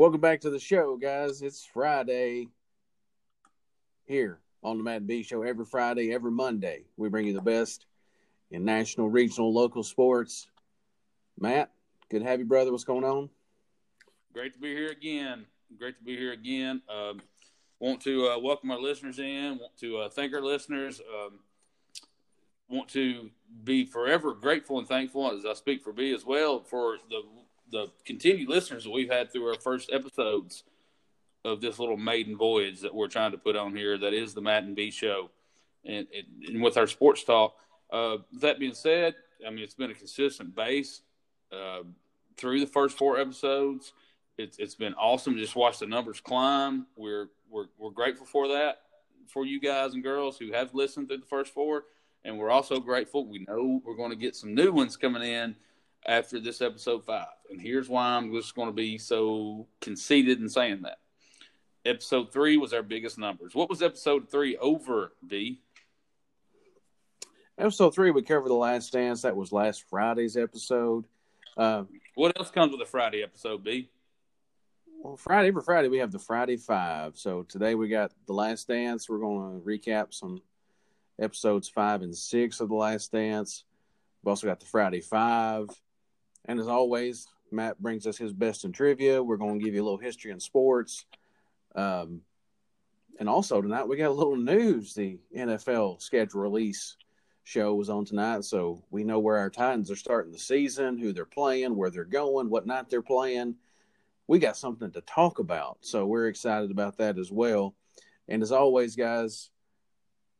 Welcome back to the show, guys. It's Friday here on the Matt and B Show. Every Friday, every Monday, we bring you the best in national, regional, local sports. Matt, good to have you, brother. What's going on? Great to be here again. Want to welcome our listeners in. Want to thank our listeners. Want to be forever grateful and thankful, as I speak for B as well, for the continued listeners that we've had through our first episodes of this little maiden voyage that we're trying to put on here. That is the Matt and B Show, and with our sports talk. That being said, I mean, it's been a consistent base through the first four episodes. It's been awesome to just watch the numbers climb. We're grateful for that, for you guys and girls who have listened through the first four, and we're also grateful. We know we're going to get some new ones coming in after this episode 5, and here's why I'm just going to be so conceited in saying that. Episode 3 was our biggest numbers. What was episode 3 over, B? Episode 3, we covered The Last Dance. That was last Friday's episode. What else comes with a Friday episode, B? Well, every Friday, we have the Friday 5. So today we got The Last Dance. We're going to recap some episodes 5 and 6 of The Last Dance. We've also got the Friday 5. And as always, Matt brings us his best in trivia. We're going to give you a little history in sports. And also tonight, we got a little news. The NFL schedule release show was on tonight. So we know where our Titans are starting the season, who they're playing, where they're going, what night they're playing. We got something to talk about. So we're excited about that as well. And as always, guys,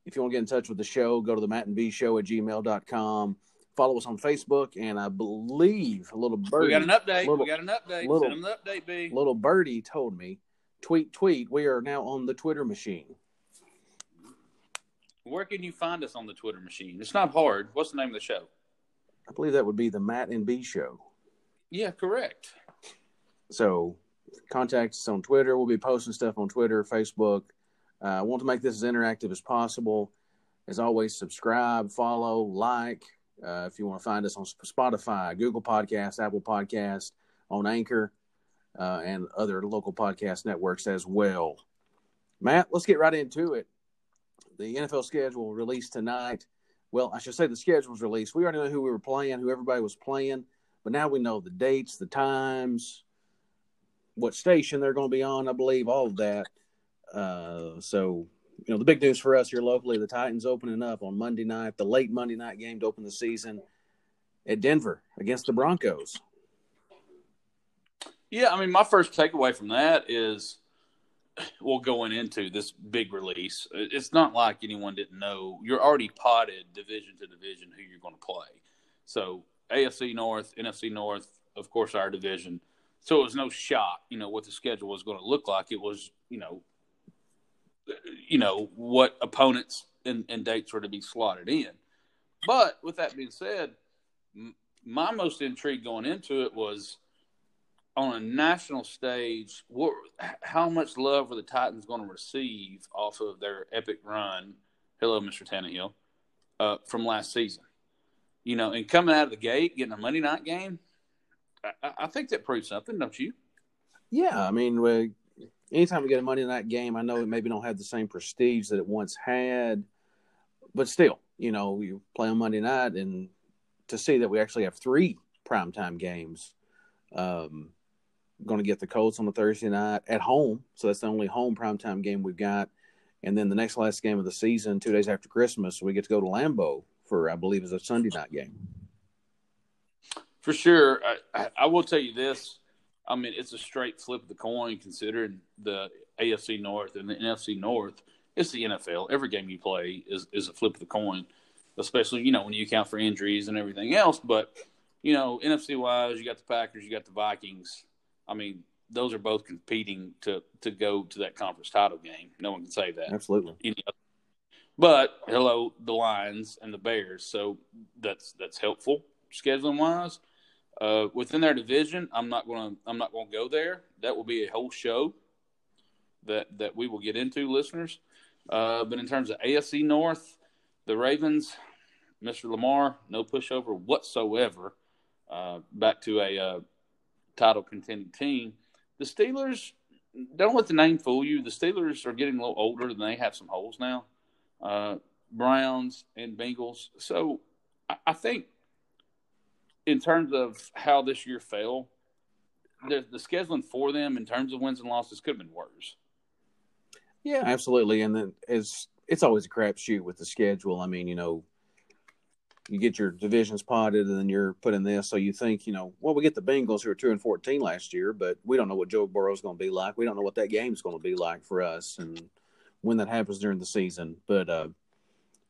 if you want to get in touch with the show, go to the mattandbshow@gmail.com. Follow us on Facebook, and I believe a little birdie. We got an update. Send them the update, B. Little birdie told me, tweet, we are now on the Twitter machine. Where can you find us on the Twitter machine? It's not hard. What's the name of the show? I believe that would be the Matt and B Show. Yeah, correct. So contact us on Twitter. We'll be posting stuff on Twitter, Facebook. I want to make this as interactive as possible. As always, subscribe, follow, like. If you want to find us on Spotify, Google Podcasts, Apple Podcasts, on Anchor, and other local podcast networks as well. Matt, let's get right into it. The NFL schedule released tonight. Well, I should say the schedule was released. We already know who we were playing, who everybody was playing, but now we know the dates, the times, what station they're going to be on, I believe, all of that. So, you know, the big news for us here locally, the Titans opening up on Monday night, the late Monday night game to open the season at Denver against the Broncos. Yeah, I mean, my first takeaway from that is, well, going into this big release, it's not like anyone didn't know. You're already potted division to division who you're going to play. So AFC North, NFC North, of course, our division. So it was no shock, you know, what the schedule was going to look like. It was, you know what opponents and dates were to be slotted in. But with that being said, my most intrigue going into it was, on a national stage, how much love were the Titans going to receive off of their epic run? Hello, Mr. Tannehill, from last season. You know, and coming out of the gate, getting a Monday night game, I think that proves something, don't you? Yeah, I mean, anytime we get a Monday night game, I know it maybe don't have the same prestige that it once had, but still, you know, you play on Monday night, and to see that we actually have 3 primetime games. Going to get the Colts on the Thursday night at home, so that's the only home primetime game we've got. And then the next last game of the season, 2 days after Christmas, we get to go to Lambeau for, I believe, is a Sunday night game. For sure. I will tell you this. I mean, it's a straight flip of the coin considering the AFC North and the NFC North. It's the NFL. Every game you play is a flip of the coin, especially, you know, when you account for injuries and everything else. But, you know, NFC-wise, you got the Packers, you got the Vikings. I mean, those are both competing to go to that conference title game. No one can say that. Absolutely. You know, but, hello, the Lions and the Bears. So that's helpful scheduling-wise. Within their division, I'm not going to go there. That will be a whole show that we will get into, listeners. But in terms of AFC North, the Ravens, Mr. Lamar, no pushover whatsoever back to a title contending team. the Steelers, don't let the name fool you. The Steelers are getting a little older, and they have some holes now. Browns and Bengals. So I think in terms of how this year fell, the scheduling for them in terms of wins and losses could have been worse. Yeah, absolutely. And then it's always a crapshoot with the schedule. I mean, you know, you get your divisions potted and then you're put in this. So you think, you know, well, we get the Bengals who are 2-14 last year, but we don't know what Joe Burrow's going to be like. We don't know what that game's going to be like for us and when that happens during the season. But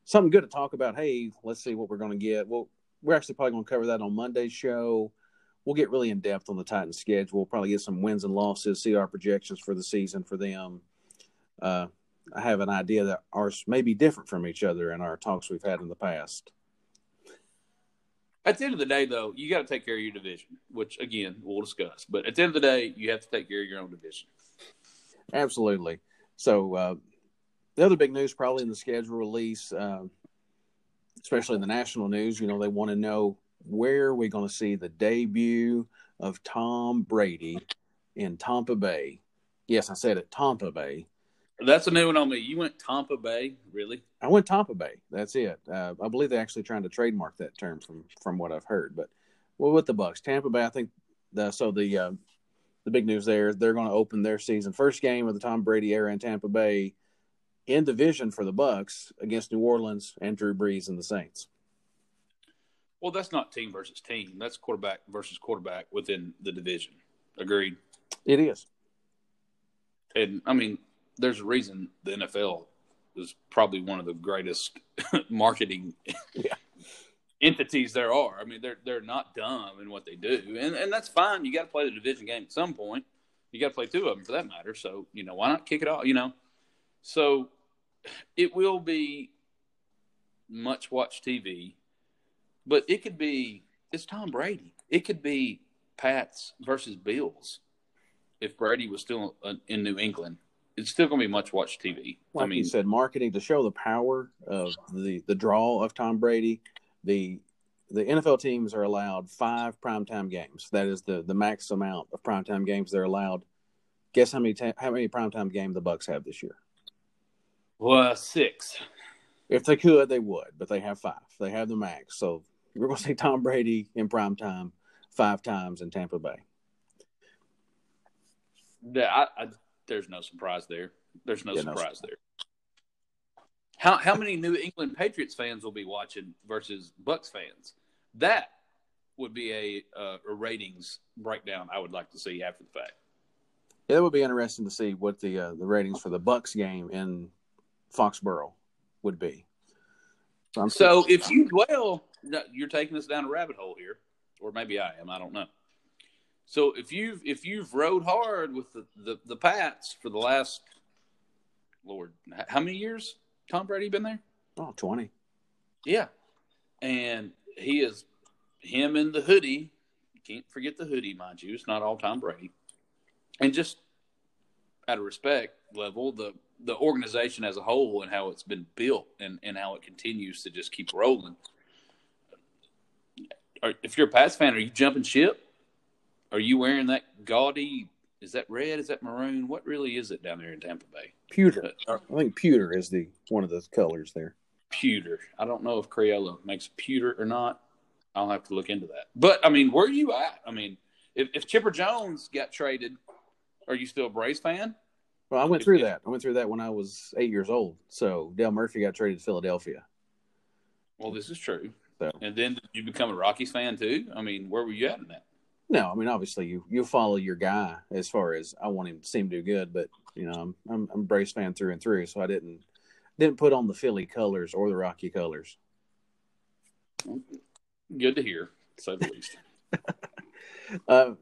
something good to talk about. Hey, let's see what we're going to get. Well, we're actually probably going to cover that on Monday's show. We'll get really in depth on the Titans schedule. We'll probably get some wins and losses, see our projections for the season for them. I have an idea that ours may be different from each other in our talks we've had in the past. At the end of the day, though, you got to take care of your division, which, again, we'll discuss. But at the end of the day, you have to take care of your own division. Absolutely. So the other big news probably in the schedule release, especially in the national news, you know, they want to know where we're going to see the debut of Tom Brady in Tampa Bay. Yes, I said it, Tampa Bay. That's a new one on me. You went Tampa Bay, really? I went Tampa Bay. That's it. I believe they're actually trying to trademark that term from what I've heard. But well, with the Bucks, Tampa Bay, I think. The big news there, they're going to open their season first game of the Tom Brady era in Tampa Bay in division for the Bucks against New Orleans and Drew Brees and the Saints. Well, that's not team versus team. That's quarterback versus quarterback within the division. Agreed. It is. And I mean, there's a reason the NFL is probably one of the greatest marketing entities there are. I mean, they're not dumb in what they do, and that's fine. You got to play the division game at some point. You got to play two of them for that matter. So you know, why not kick it off? You know, so it will be much watch TV, but it could be it's Tom Brady. It could be Pats versus Bills if Brady was still in New England. It's still going to be much-watched TV. Like I mean, you said, marketing to show the power of the draw of Tom Brady. The NFL teams are allowed 5 primetime games. That is the max amount of primetime games they're allowed. Guess how many primetime games the Bucks have this year? Well, 6. If they could, they would, but they have 5. They have the max. So we're going to see Tom Brady in primetime 5 times in Tampa Bay. Yeah, there's no surprise there. There's no surprise there. How many New England Patriots fans will be watching versus Bucks fans? That would be a ratings breakdown I would like to see after the fact. Yeah, it would be interesting to see what the ratings for the Bucks game in Foxborough would be. So if you dwell, you're taking us down a rabbit hole here, or maybe I am. I don't know. So if you've rode hard with the Pats for the last, Lord, how many years Tom Brady been there? Oh, 20. Yeah. And him in the hoodie. You can't forget the hoodie, mind you. It's not all Tom Brady. And just out of respect level, the organization as a whole and how it's been built and how it continues to just keep rolling. If you're a Pats fan, are you jumping ship? Are you wearing that gaudy? Is that red? Is that maroon? What really is it down there in Tampa Bay? Pewter. I think pewter is the one of those colors there. Pewter. I don't know if Crayola makes pewter or not. I'll have to look into that. But I mean, where are you at? I mean, if Chipper Jones got traded, are you still a Braves fan? Well, I went through that when I was 8 years old. So Dale Murphy got traded to Philadelphia. Well, this is true. So. And then did you become a Rockies fan too? I mean, where were you at in that? No, I mean, obviously, you follow your guy as far as I want him to seem to do good, but, you know, I'm a Braves fan through and through, so I didn't put on the Philly colors or the Rocky colors. Good to hear, to say the least.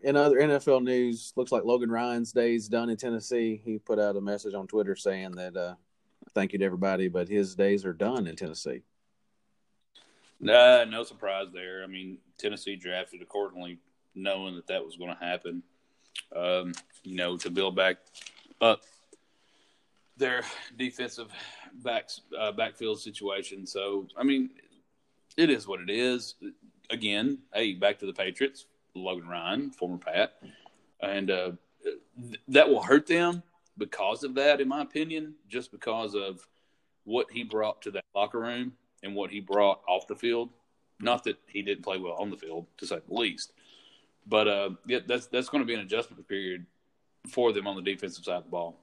In other NFL news, looks like Logan Ryan's day's done in Tennessee. He put out a message on Twitter saying that thank you to everybody, but his days are done in Tennessee. No surprise there. I mean, Tennessee drafted accordingly, knowing that was going to happen, you know, to build back up their defensive backfield situation. So, I mean, it is what it is. Again, hey, back to the Patriots, Logan Ryan, former Pat, and that will hurt them because of that, in my opinion, just because of what he brought to that locker room and what he brought off the field. Not that he didn't play well on the field, to say the least. But, yeah, that's going to be an adjustment period for them on the defensive side of the ball.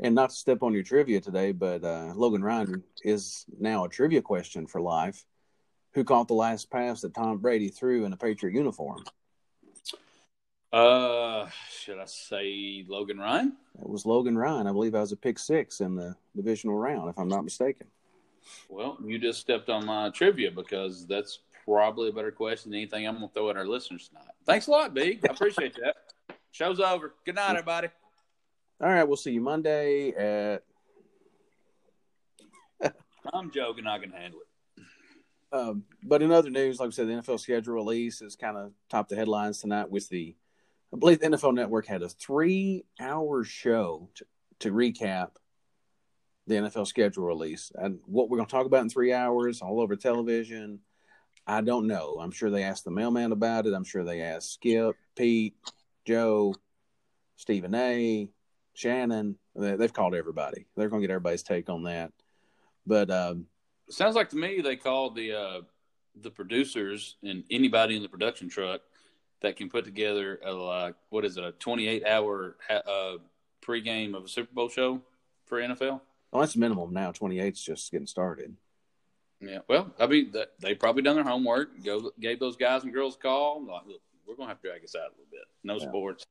And not to step on your trivia today, but Logan Ryan is now a trivia question for life. Who caught the last pass that Tom Brady threw in a Patriot uniform? Should I say Logan Ryan? It was Logan Ryan. I believe I was a pick six in the divisional round, if I'm not mistaken. Well, you just stepped on my trivia because that's probably a better question than anything I'm going to throw at our listeners tonight. Thanks a lot, B. I appreciate that. Show's over. Good night, everybody. All right, we'll see you Monday at... I'm joking. I can handle it. But in other news, like I said, the NFL schedule release is kind of topped the headlines tonight with the... I believe the NFL Network had a 3-hour show to recap the NFL schedule release. And what we're going to talk about in 3 hours, all over television, I don't know. I'm sure they asked the mailman about it. I'm sure they asked Skip, Pete, Joe, Stephen A., Shannon. They've called everybody. They're going to get everybody's take on that. But it sounds like to me they called the producers and anybody in the production truck that can put together a 28-hour pregame of a Super Bowl show for NFL? Well, that's minimum now. 28's just getting started. Yeah, well, I mean, they probably done their homework, gave those guys and girls a call. Like, look, we're going to have to drag us out a little bit. No sports.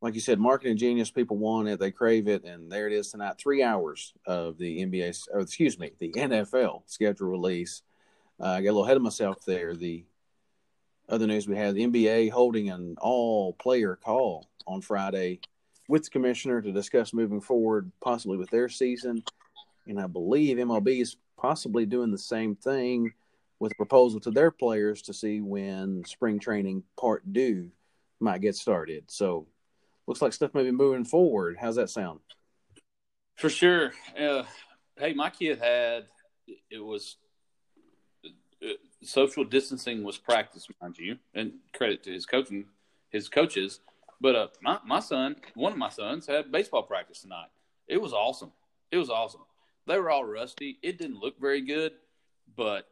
Like you said, marketing genius, people want it, they crave it, and there it is tonight. 3 hours of the NFL schedule release. I got a little ahead of myself there. The other news we had, the NBA holding an all-player call on Friday with the commissioner to discuss moving forward, possibly with their season. And I believe MLB is possibly doing the same thing with a proposal to their players to see when spring training part due might get started. So looks like stuff may be moving forward. How's that sound? For sure. Hey, my kid had – it was – social distancing was practiced, mind you, and credit to his coaches. But one of my sons had baseball practice tonight. It was awesome. They were all rusty. It didn't look very good, but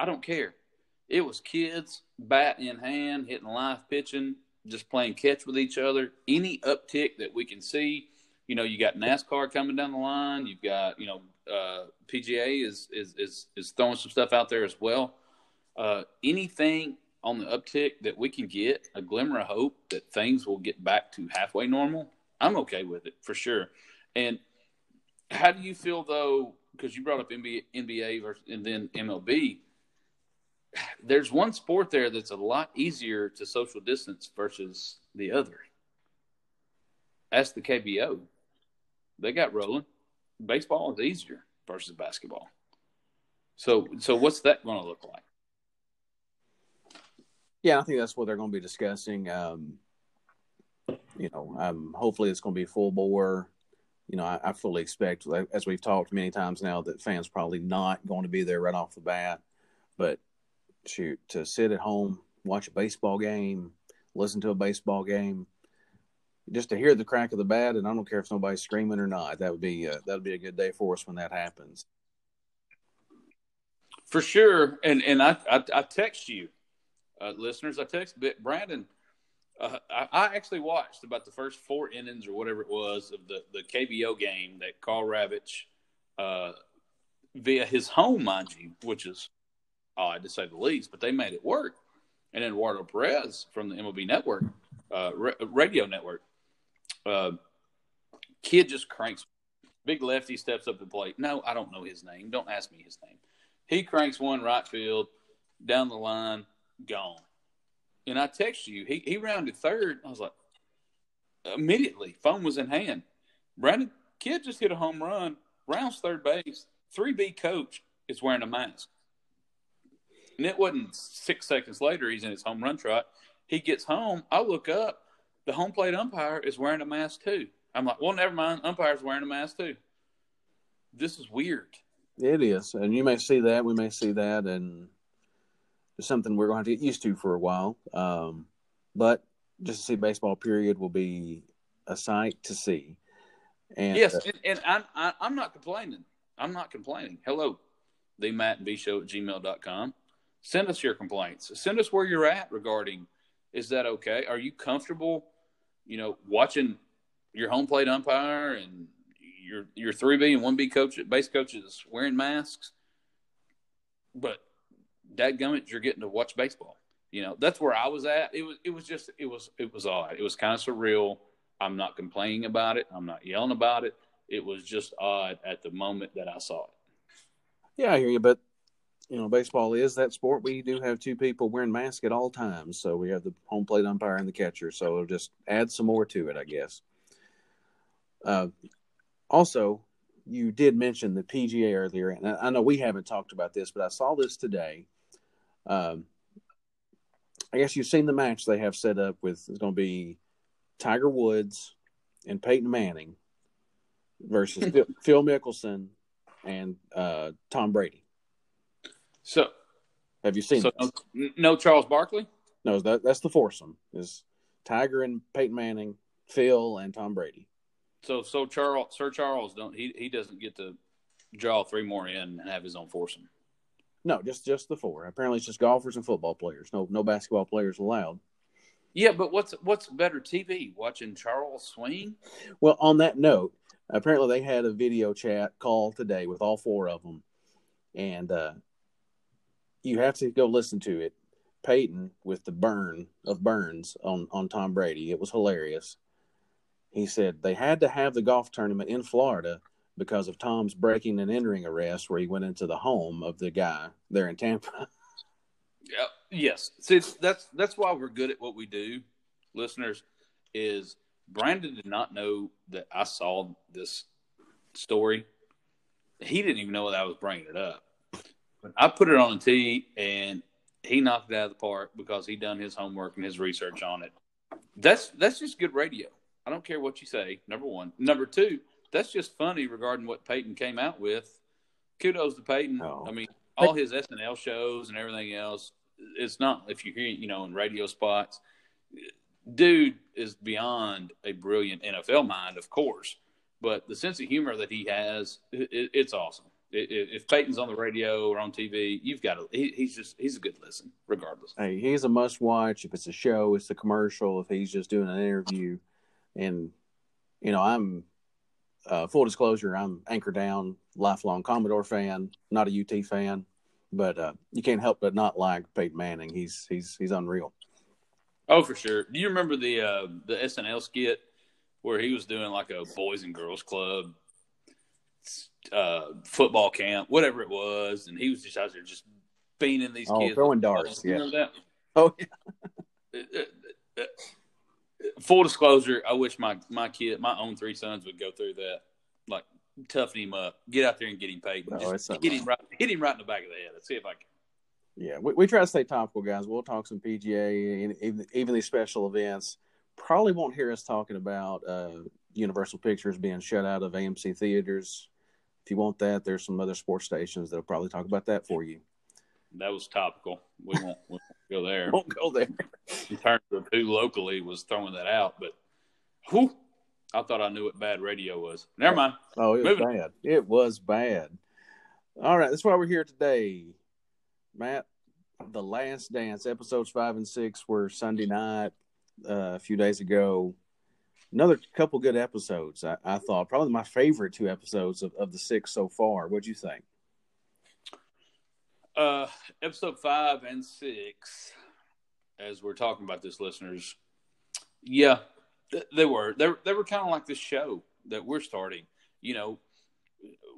I don't care. It was kids, bat in hand, hitting live pitching, just playing catch with each other. Any uptick that we can see, you know, you got NASCAR coming down the line. You've got, you know, PGA is throwing some stuff out there as well. Anything on the uptick that we can get, a glimmer of hope that things will get back to halfway normal, I'm okay with it for sure. And how do you feel, though, because you brought up NBA versus, and then MLB, there's one sport there that's a lot easier to social distance versus the other. That's the KBO. They got rolling. Baseball is easier versus basketball. So what's that going to look like? Yeah, I think that's what they're going to be discussing. Hopefully it's going to be full bore. You know, I fully expect, as we've talked many times now, that fans probably not going to be there right off the bat. But, shoot, to sit at home, watch a baseball game, listen to a baseball game, just to hear the crack of the bat, and I don't care if somebody's screaming or not, that would be a good day for us when that happens. For sure. And I text you, listeners. I text Brandon. I actually watched about the first 4 innings or whatever it was of the KBO game that Carl Ravitch, via his home, mind you, which is odd to say the least, but they made it work. And Eduardo Perez from the MLB network, radio network, kid just cranks. Big lefty steps up to the plate. No, I don't know his name. Don't ask me his name. He cranks one right field, down the line, gone. And I texted you. He rounded third. I was like, immediately, phone was in hand. Brandon, kid just hit a home run, rounds third base. 3B coach is wearing a mask. And it wasn't 6 seconds later he's in his home run trot. He gets home. I look up. The home plate umpire is wearing a mask too. I'm like, well, never mind. Umpire's wearing a mask too. This is weird. It is. And you may see that. We may see that. And something we're going to have to get used to for a while. But just to see baseball, period, will be a sight to see. And, yes, and I'm not complaining. I'm not complaining. Hello, the Matt and B Show at gmail.com. Send us your complaints. Send us where you're at regarding, is that okay? Are you comfortable, you know, watching your home plate umpire and your 3B and 1B base coaches wearing masks? But dadgummit, you're getting to watch baseball. You know, that's where I was at. It was odd. It was kind of surreal. I'm not complaining about it. I'm not yelling about it. It was just odd at the moment that I saw it. Yeah, I hear you, but you know, baseball is that sport. We do have two people wearing masks at all times, so we have the home plate umpire and the catcher. So it'll just add some more to it, I guess. Also, you did mention the PGA earlier, and I know we haven't talked about this, but I saw this today. I guess you've seen the match they have set up with. It's going to be Tiger Woods and Peyton Manning versus Phil Mickelson and Tom Brady. So, have you seen this? No Charles Barkley? No, that's the foursome. Is Tiger and Peyton Manning, Phil and Tom Brady. So Charles, Sir Charles, he doesn't get to draw three more in and have his own foursome. No, just the four. Apparently, it's just golfers and football players. No basketball players allowed. Yeah, but what's better TV, watching Charles swing? Well, on that note, apparently they had a video chat call today with all four of them, and you have to go listen to it. Peyton with the burn of burns on Tom Brady. It was hilarious. He said they had to have the golf tournament in Florida because of Tom's breaking and entering arrest where he went into the home of the guy there in Tampa. Yeah, yes. See, that's why we're good at what we do, listeners, is Brandon did not know that I saw this story. He didn't even know that I was bringing it up. But I put it on a tee, and he knocked it out of the park because he done his homework and his research on it. That's just good radio. I don't care what you say, number one. Number two, that's just funny regarding what Peyton came out with. Kudos to Peyton. Oh. I mean, all his SNL shows and everything else, it's not, if you hear, you know, in radio spots, dude is beyond a brilliant NFL mind, of course. But the sense of humor that he has, it's awesome. If Peyton's on the radio or on TV, you've got to – he's a good listen regardless. Hey, he's a must-watch. If it's a show, it's a commercial. If he's just doing an interview – and, you know, I'm full disclosure, I'm anchor down, lifelong Commodore fan, not a UT fan, but you can't help but not like Peyton Manning. He's unreal. Oh, for sure. Do you remember the SNL skit where he was doing like a Boys and Girls Club football camp, whatever it was, and he was just out there just beaning these kids. Throwing darts, yeah. You know that? Oh, yeah. Full disclosure, I wish my own three sons would go through that. Like, toughen him up. Get out there and get him paid. Hit him right in the back of the head. Let's see if I can. Yeah, we try to stay topical, guys. We'll talk some PGA, and even these special events. Probably won't hear us talking about Universal Pictures being shut out of AMC theaters. If you want that, there's some other sports stations that will probably talk about that for you. That was topical. We won't go there. Won't go there. In terms of who locally was throwing that out, but whew, I thought I knew what bad radio was. Never mind. Oh, it was bad. It was bad. All right, that's why we're here today, Matt. The Last Dance, episodes 5 and 6 were Sunday night a few days ago. Another couple good episodes, I thought. Probably my favorite two episodes of the 6 so far. What'd you think? Episode 5 and 6, as we're talking about this, listeners, yeah, they were kind of like this show that we're starting. You know,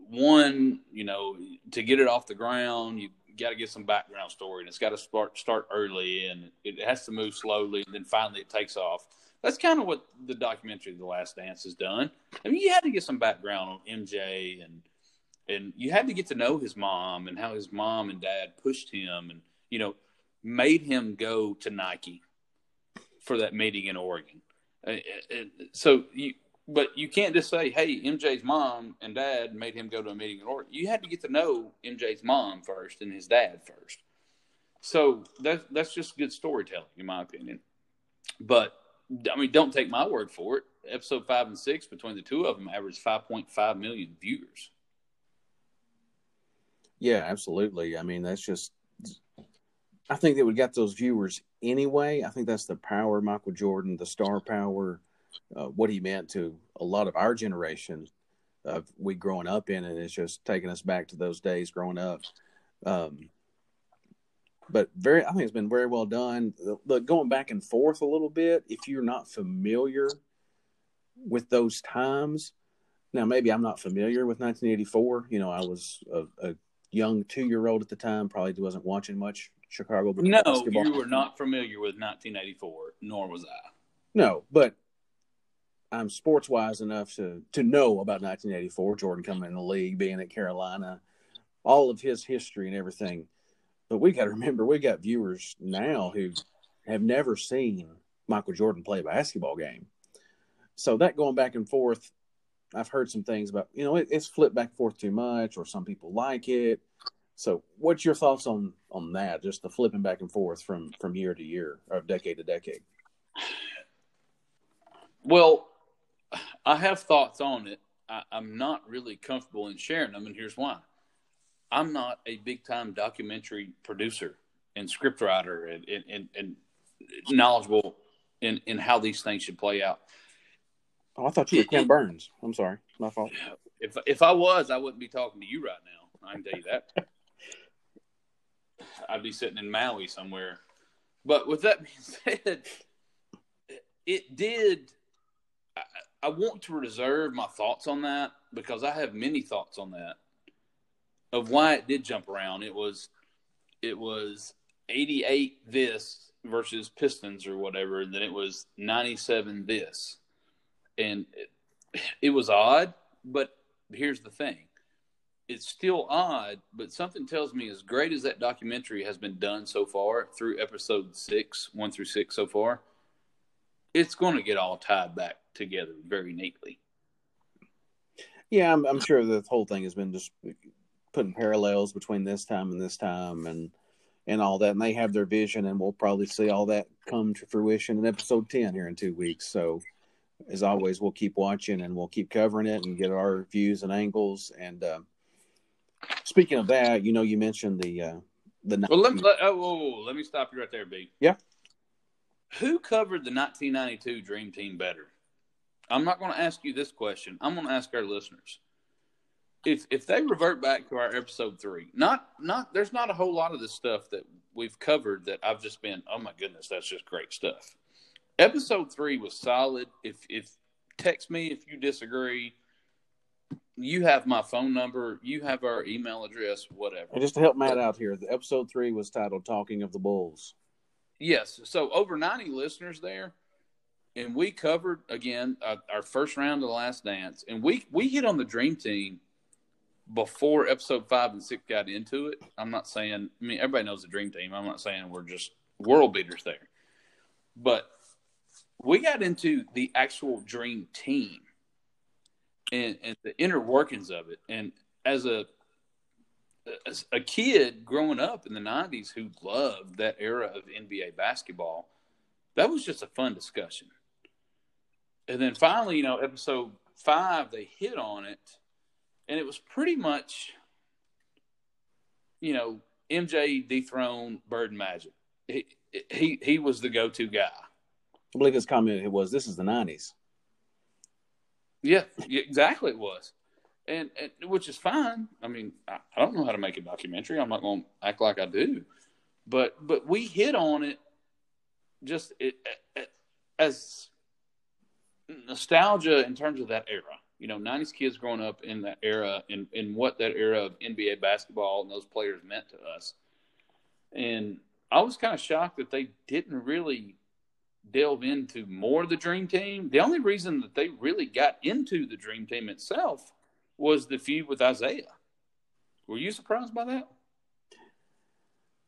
one, you know, to get it off the ground, you got to get some background story, and it's got to start early, and it has to move slowly, and then finally it takes off. That's kind of what the documentary The Last Dance has done. I mean, you had to get some background on MJ and you had to get to know his mom and how his mom and dad pushed him and, you know, made him go to Nike for that meeting in Oregon. But you can't just say, hey, MJ's mom and dad made him go to a meeting in Oregon. You had to get to know MJ's mom first and his dad first. So that's just good storytelling, in my opinion. But I mean, don't take my word for it. Episode 5 and 6, between the two of them, averaged 5.5 million viewers. Yeah, absolutely. I mean, that's just – I think that we got those viewers anyway. I think that's the power of Michael Jordan, the star power, what he meant to a lot of our generation of we growing up in it. It's just taking us back to those days growing up. But I think it's been very well done. Look, going back and forth a little bit, if you're not familiar with those times, now maybe I'm not familiar with 1984. You know, I was a young 2-year-old at the time, probably wasn't watching much Chicago Bulls basketball. No, you were not familiar with 1984, nor was I. No, but I'm sports-wise enough to know about 1984, Jordan coming in the league, being at Carolina, all of his history and everything. But we got to remember, we got viewers now who have never seen Michael Jordan play a basketball game. So that going back and forth, I've heard some things about, you know, it's flipped back and forth too much, or some people like it. So what's your thoughts on that, just the flipping back and forth from year to year or decade to decade? Well, I have thoughts on it. I'm not really comfortable in sharing them, and here's why. I'm not a big-time documentary producer and scriptwriter and knowledgeable in how these things should play out. Oh, I thought you were Ken Burns. I'm sorry. My fault. If I was, I wouldn't be talking to you right now. I can tell you that. I'd be sitting in Maui somewhere. But with that being said, it did – I want to reserve my thoughts on that because I have many thoughts on that. Of why it did jump around, it was 88 this versus Pistons or whatever, and then it was 97 this. And it was odd, but here's the thing. It's still odd, but something tells me as great as that documentary has been done so far through episode 6, 1 through 6 so far, it's going to get all tied back together very neatly. Yeah, I'm sure the whole thing has been just putting parallels between this time and all that. And they have their vision, and we'll probably see all that come to fruition in episode 10 here in 2 weeks. So as always, we'll keep watching and we'll keep covering it and get our views and angles. And speaking of that, you know, you mentioned the Nike. Well, let me stop you right there, B. Yeah. Who covered the 1992 Dream Team better? I'm not going to ask you this question. I'm going to ask our listeners. If they revert back to our episode 3, not there's not a whole lot of this stuff that we've covered that I've just been, oh my goodness, that's just great stuff. Episode 3 was solid. If text me if you disagree, you have my phone number, you have our email address, whatever. And just to help Matt out here, the episode 3 was titled "Talking of the Bulls." Yes, so over 90 listeners there. And we covered, again, our first round of The Last Dance. And we hit on the Dream Team before episode 5 and 6 got into it. I'm not saying – I mean, everybody knows the Dream Team. I'm not saying we're just world beaters there. But we got into the actual Dream Team and the inner workings of it. And as a kid growing up in the 90s who loved that era of NBA basketball, that was just a fun discussion. And then finally, you know, episode 5, they hit on it. And it was pretty much, you know, MJ dethroned Bird and Magic. He was the go-to guy. I believe his comment was, "This is the 90s." Yeah, exactly it was. And which is fine. I mean, I don't know how to make a documentary. I'm not going to act like I do. But we hit on it just as nostalgia in terms of that era. You know, 90s kids growing up in that era and what that era of NBA basketball and those players meant to us. And I was kind of shocked that they didn't really delve into more of the Dream Team. The only reason that they really got into the Dream Team itself was the feud with Isaiah. Were you surprised by that?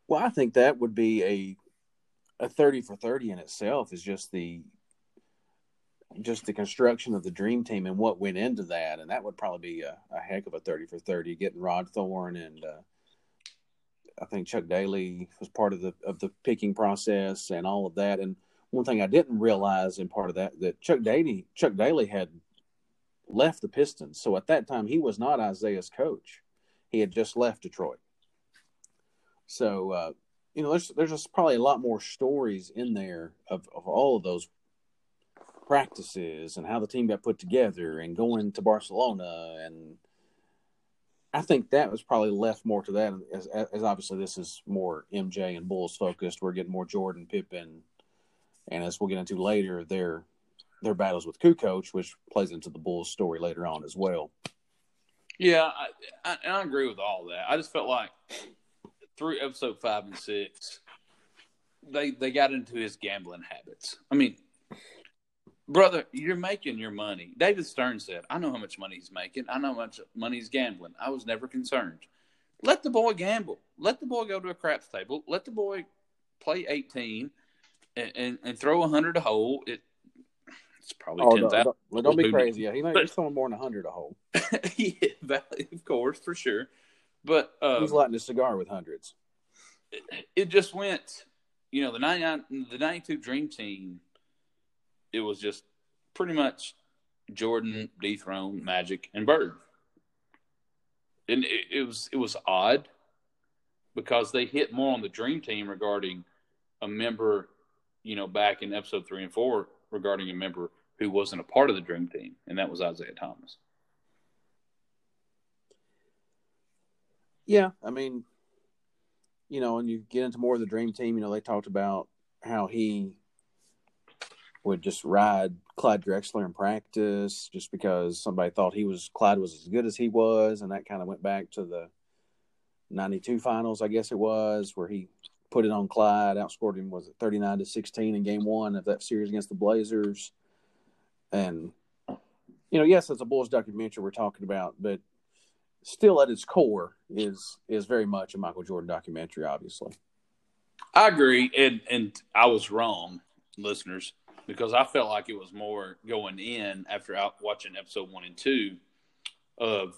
Well, I think that would be a 30 for 30 in itself, is just the construction of the Dream Team and what went into that. And that would probably be a heck of a 30 for 30, getting Rod Thorne. And I think Chuck Daly was part of the picking process and all of that. And one thing I didn't realize in part of that Chuck Daly had left the Pistons. So at that time, he was not Isaiah's coach. He had just left Detroit. So, there's just probably a lot more stories in there of all of those practices and how the team got put together and going to Barcelona. And I think that was probably left more to that, as obviously this is more MJ and Bulls focused. We're getting more Jordan, Pippen, and as we'll get into later, their battles with Kukoc, which plays into the Bulls story later on as well. Yeah, I agree with all that. I just felt like through episode 5 and 6, they got into his gambling habits. I mean, brother, you're making your money. David Stern said, I know how much money he's making. I know how much money he's gambling. I was never concerned. Let the boy gamble. Let the boy go to a craps table. Let the boy play 18 and throw 100 a hole. It's probably 10,000. Don't be crazy. Yeah, he might be throwing more than 100 a hole. Yeah, of course, for sure. But he's lighting a cigar with hundreds. It just went, the 92 Dream Team. It was just pretty much Jordan, Dethrone, Magic, and Bird, and it was odd because they hit more on the Dream Team regarding a member, back in episode 3 and 4. Regarding a member who wasn't a part of the Dream Team, and that was Isaiah Thomas. Yeah, I mean, and you get into more of the Dream Team, they talked about how he would just ride Clyde Drexler in practice just because somebody thought Clyde was as good as he was, and that kind of went back to the 92 finals, I guess it was, where he put it on Clyde, outscored him, was it 39-16 in Game 1 of that series against the Blazers. And, yes, it's a Bulls documentary we're talking about, but still at its core is very much a Michael Jordan documentary, obviously. I agree, and I was wrong, listeners, because I felt like it was more going in after watching episode 1 and 2 of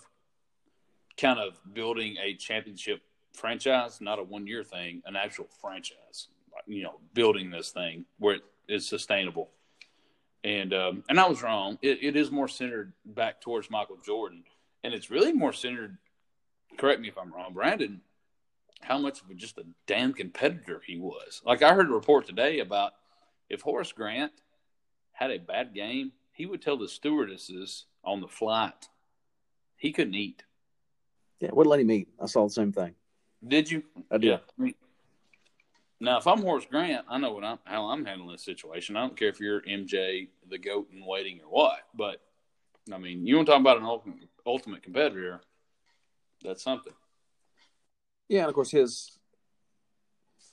kind of building a championship franchise, not a one-year thing, an actual franchise, building this thing where it's sustainable. And I was wrong. It is more centered back towards Michael Jordan, and it's really more centered, correct me if I'm wrong, Brandon, how much of just a damn competitor he was. Like, I heard a report today about if Horace Grant had a bad game, he would tell the stewardesses on the flight he couldn't eat. Yeah, wouldn't let him eat. I saw the same thing. Did you? I did. Yeah. Now, if I'm Horace Grant, I know how I'm handling this situation. I don't care if you're MJ, the GOAT in waiting or what. But, I mean, you want to talk about an ultimate competitor, that's something. Yeah, and, of course, his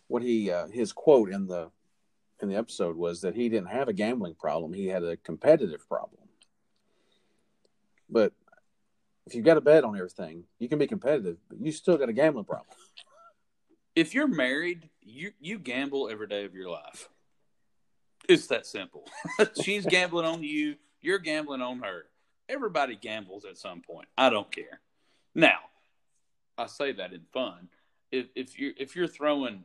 quote in the episode was that he didn't have a gambling problem. He had a competitive problem. But if you've got to bet on everything, you can be competitive, but you still got a gambling problem. If you're married, you gamble every day of your life. It's that simple. She's gambling on you. You're gambling on her. Everybody gambles at some point. I don't care. Now, I say that in fun. If you're throwing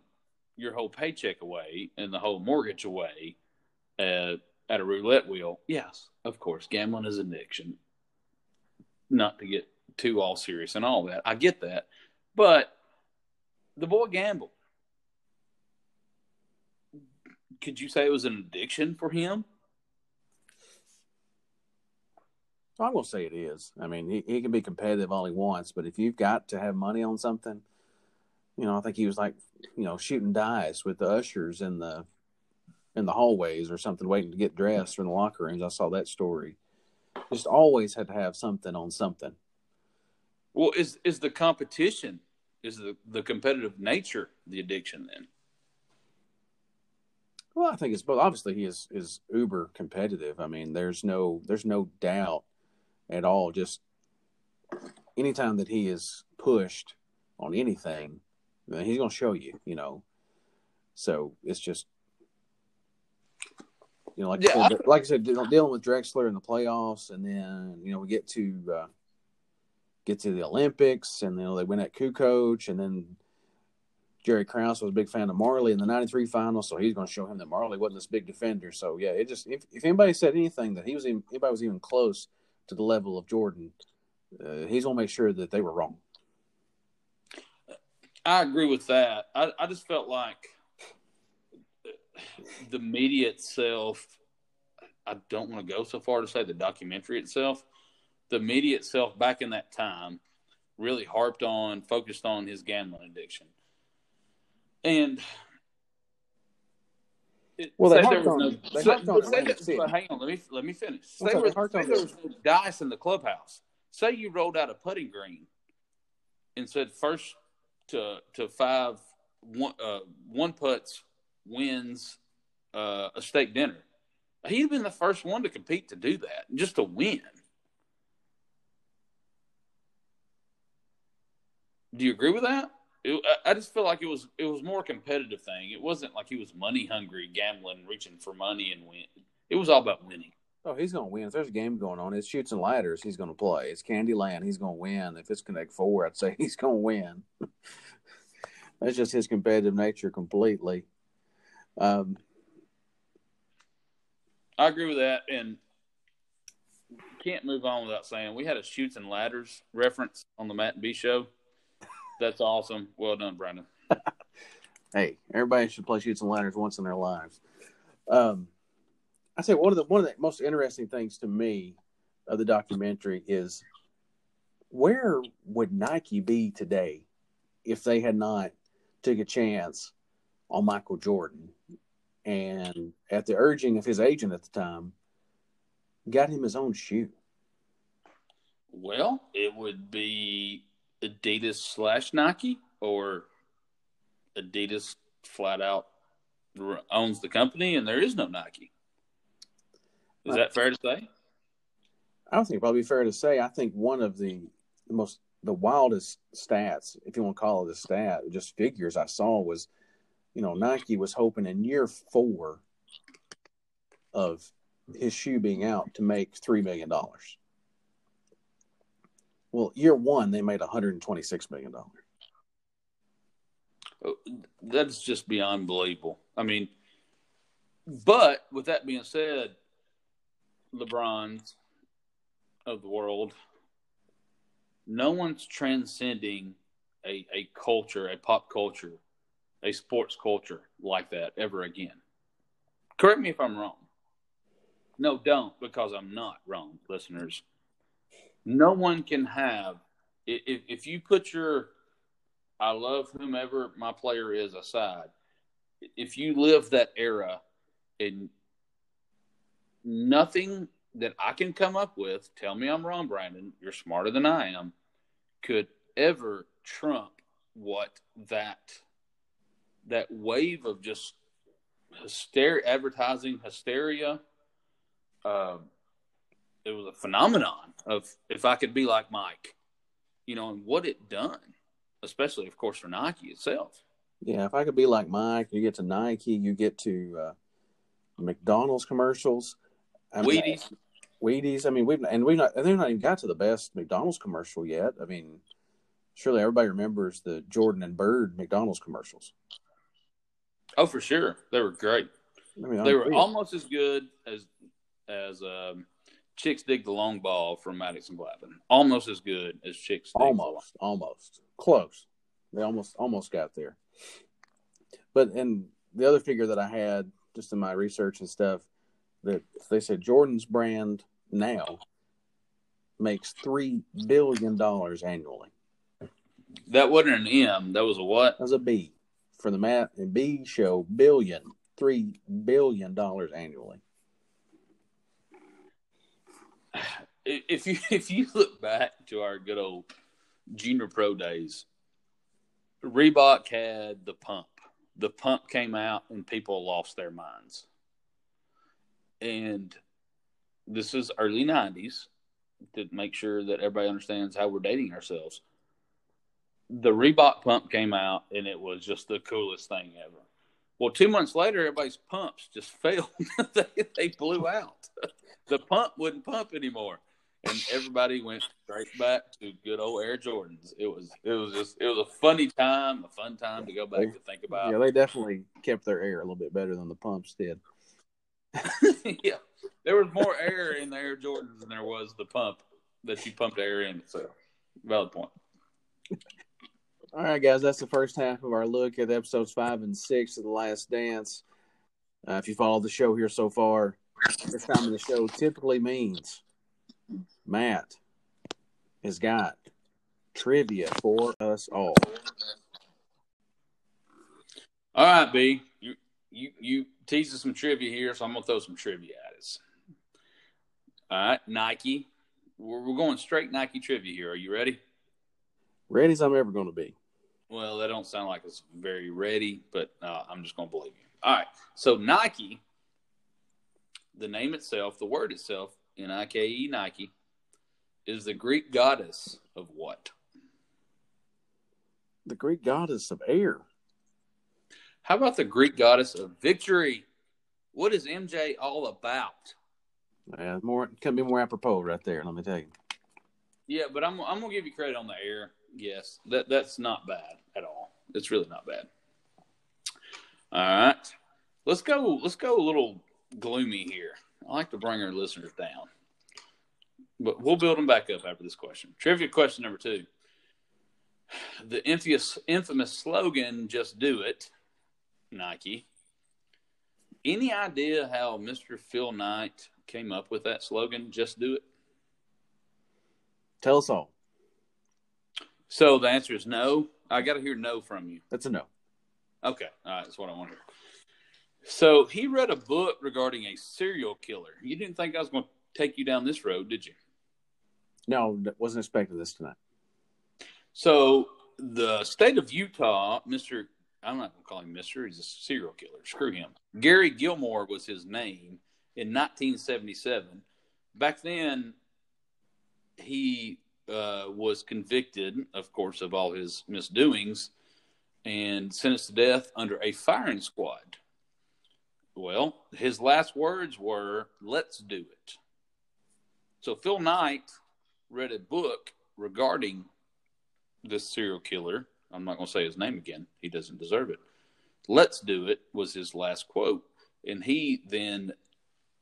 your whole paycheck away and the whole mortgage away at a roulette wheel, yes, of course, gambling is an addiction. Not to get too all serious and all that. I get that. But the boy gambled. Could you say it was an addiction for him? I'm going to say it is. I mean, he can be competitive all he wants, but if you've got to have money on something, I think he was like, shooting dice with the ushers in the hallways or something, waiting to get dressed or in the locker rooms. I saw that story. Just always had to have something on something. Well, is the competition, is the competitive nature the addiction then? Well, I think it's both. Obviously, he is uber competitive. I mean, there's no doubt at all. Just anytime that he is pushed on anything, then he's going to show you. So it's just. Like I said, dealing with Drexler in the playoffs, and then we get to the Olympics, and they went at Kukoc, and then Jerry Krause was a big fan of Marley in the 93 finals, so he's going to show him that Marley wasn't this big defender. So, yeah, it just if anybody said anything that anybody was even close to the level of Jordan, he's going to make sure that they were wrong. I agree with that. I just felt like the media itself, I don't want to go so far to say the documentary itself, the media itself back in that time really harped on, focused on his gambling addiction. And hang on, let me finish. There was no dice in the clubhouse. Say you rolled out a putting green and said first to five, one putts wins a steak dinner. He'd been the first one to compete to do that, just to win. Do you agree with that? I just feel like it was more a competitive thing. It wasn't like he was money hungry, gambling, reaching for money and win. It was all about winning. Oh, he's going to win. If there's a game going on, it's shoots and ladders, he's going to play. It's Candyland, he's going to win. If it's Connect Four, I'd say he's going to win. That's just his competitive nature completely. I agree with that, and can't move on without saying we had a shoots and ladders reference on the Matt and B Show. That's awesome. Well done, Brandon. Hey, everybody should play shoots and ladders once in their lives. I say one of the most interesting things to me of the documentary is where would Nike be today if they had not took a chance on Michael Jordan and at the urging of his agent at the time got him his own shoe? Well, it would be Adidas/Nike, or Adidas flat out owns the company and there is no Nike. Is that fair to say? I don't think it'd probably be fair to say. I think one of the wildest stats, if you want to call it a stat, just figures I saw was, Nike was hoping in year 4 of his shoe being out to make $3 million. Well, year 1, they made $126 million. That's just beyond believable. I mean, but with that being said, LeBrons of the world, no one's transcending a culture, a pop culture, a sports culture like that ever again. Correct me if I'm wrong. No, don't, because I'm not wrong, listeners. No one can have – if you put your I love whomever my player is aside, if you live that era, and nothing that I can come up with, tell me I'm wrong, Brandon, you're smarter than I am, could ever trump what that wave of just advertising hysteria – it was a phenomenon of if I could be like Mike, and what it done, especially, of course, for Nike itself. Yeah, if I could be like Mike, you get to Nike, you get to McDonald's commercials. Wheaties. I mean, they've not even got to the best McDonald's commercial yet. I mean, surely everybody remembers the Jordan and Bird McDonald's commercials. Oh, for sure. They were great. I mean, they were almost as good as Chicks Dig the Long Ball from Maddox and Blackman. Almost as good as Chicks Dig the Long Ball. Almost. Close. They almost got there. But, and the other figure that I had just in my research and stuff, that they said Jordan's brand now makes $3 billion annually. That wasn't an M. That was a what? That was a B. For the Matt and B Show, billion. $3 billion annually. If you look back to our good old junior pro days, Reebok had the pump. The pump came out and people lost their minds. And this is early 90s, to make sure that everybody understands how we're dating ourselves. The Reebok pump came out and it was just the coolest thing ever. Well, 2 months later, everybody's pumps just failed. They blew out. The pump wouldn't pump anymore. and everybody went straight back to good old Air Jordans. It was a fun time to go back to think about. Yeah, they definitely kept their air a little bit better than the pumps did. Yeah, there was more air in the Air Jordans than there was the pump that you pumped air in. So, valid point. All right, guys, that's the first half of our look at episodes 5 and 6 of The Last Dance. If you follow the show here so far, this time of the show typically means Matt has got trivia for us all. All right, B, you teased us some trivia here, so I'm going to throw some trivia at us. All right, Nike. We're going straight Nike trivia here. Are you ready? Ready as I'm ever going to be. Well, that don't sound like it's very ready, but I'm just going to believe you. All right, so Nike, the name itself, the word itself, N-I-K-E, Nike, is the Greek goddess of what? The Greek goddess of air. How about the Greek goddess of victory? What is MJ all about? Yeah, couldn't be more apropos right there, let me tell you. Yeah, but I'm going to give you credit on the air. Yes, that's not bad at all. It's really not bad. All right, let's go a little gloomy here. I like to bring our listeners down. But we'll build them back up after this question. Trivia question number 2. The infamous slogan, "Just Do It," Nike. Any idea how Mr. Phil Knight came up with that slogan, "Just Do It"? Tell us all. So the answer is no. I got to hear no from you. That's a no. Okay. All right. That's what I want to hear. So he read a book regarding a serial killer. You didn't think I was going to take you down this road, did you? No, wasn't expecting this tonight. So the state of Utah, I'm not going to call him Mr. He's a serial killer. Screw him. Gary Gilmore was his name in 1977. Back then, he was convicted, of course, of all his misdoings and sentenced to death under a firing squad. Well, his last words were, "Let's do it." So Phil Knight read a book regarding this serial killer. I'm not going to say his name again. He doesn't deserve it. "Let's do it" was his last quote. And he then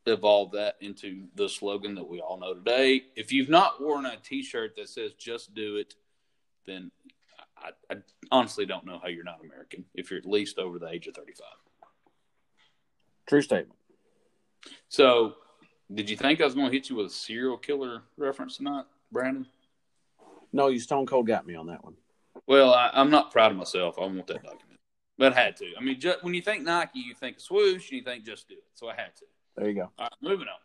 evolved that into the slogan that we all know today. If you've not worn a T-shirt that says "Just Do It," then I honestly don't know how you're not American, if you're at least over the age of 35. True statement. So, did you think I was going to hit you with a serial killer reference tonight, Brandon? No, you stone cold got me on that one. Well, I'm not proud of myself. I want that document. But I had to. I mean, when you think Nike, you think swoosh, and you think "Just Do It." So I had to. There you go. All right, moving on.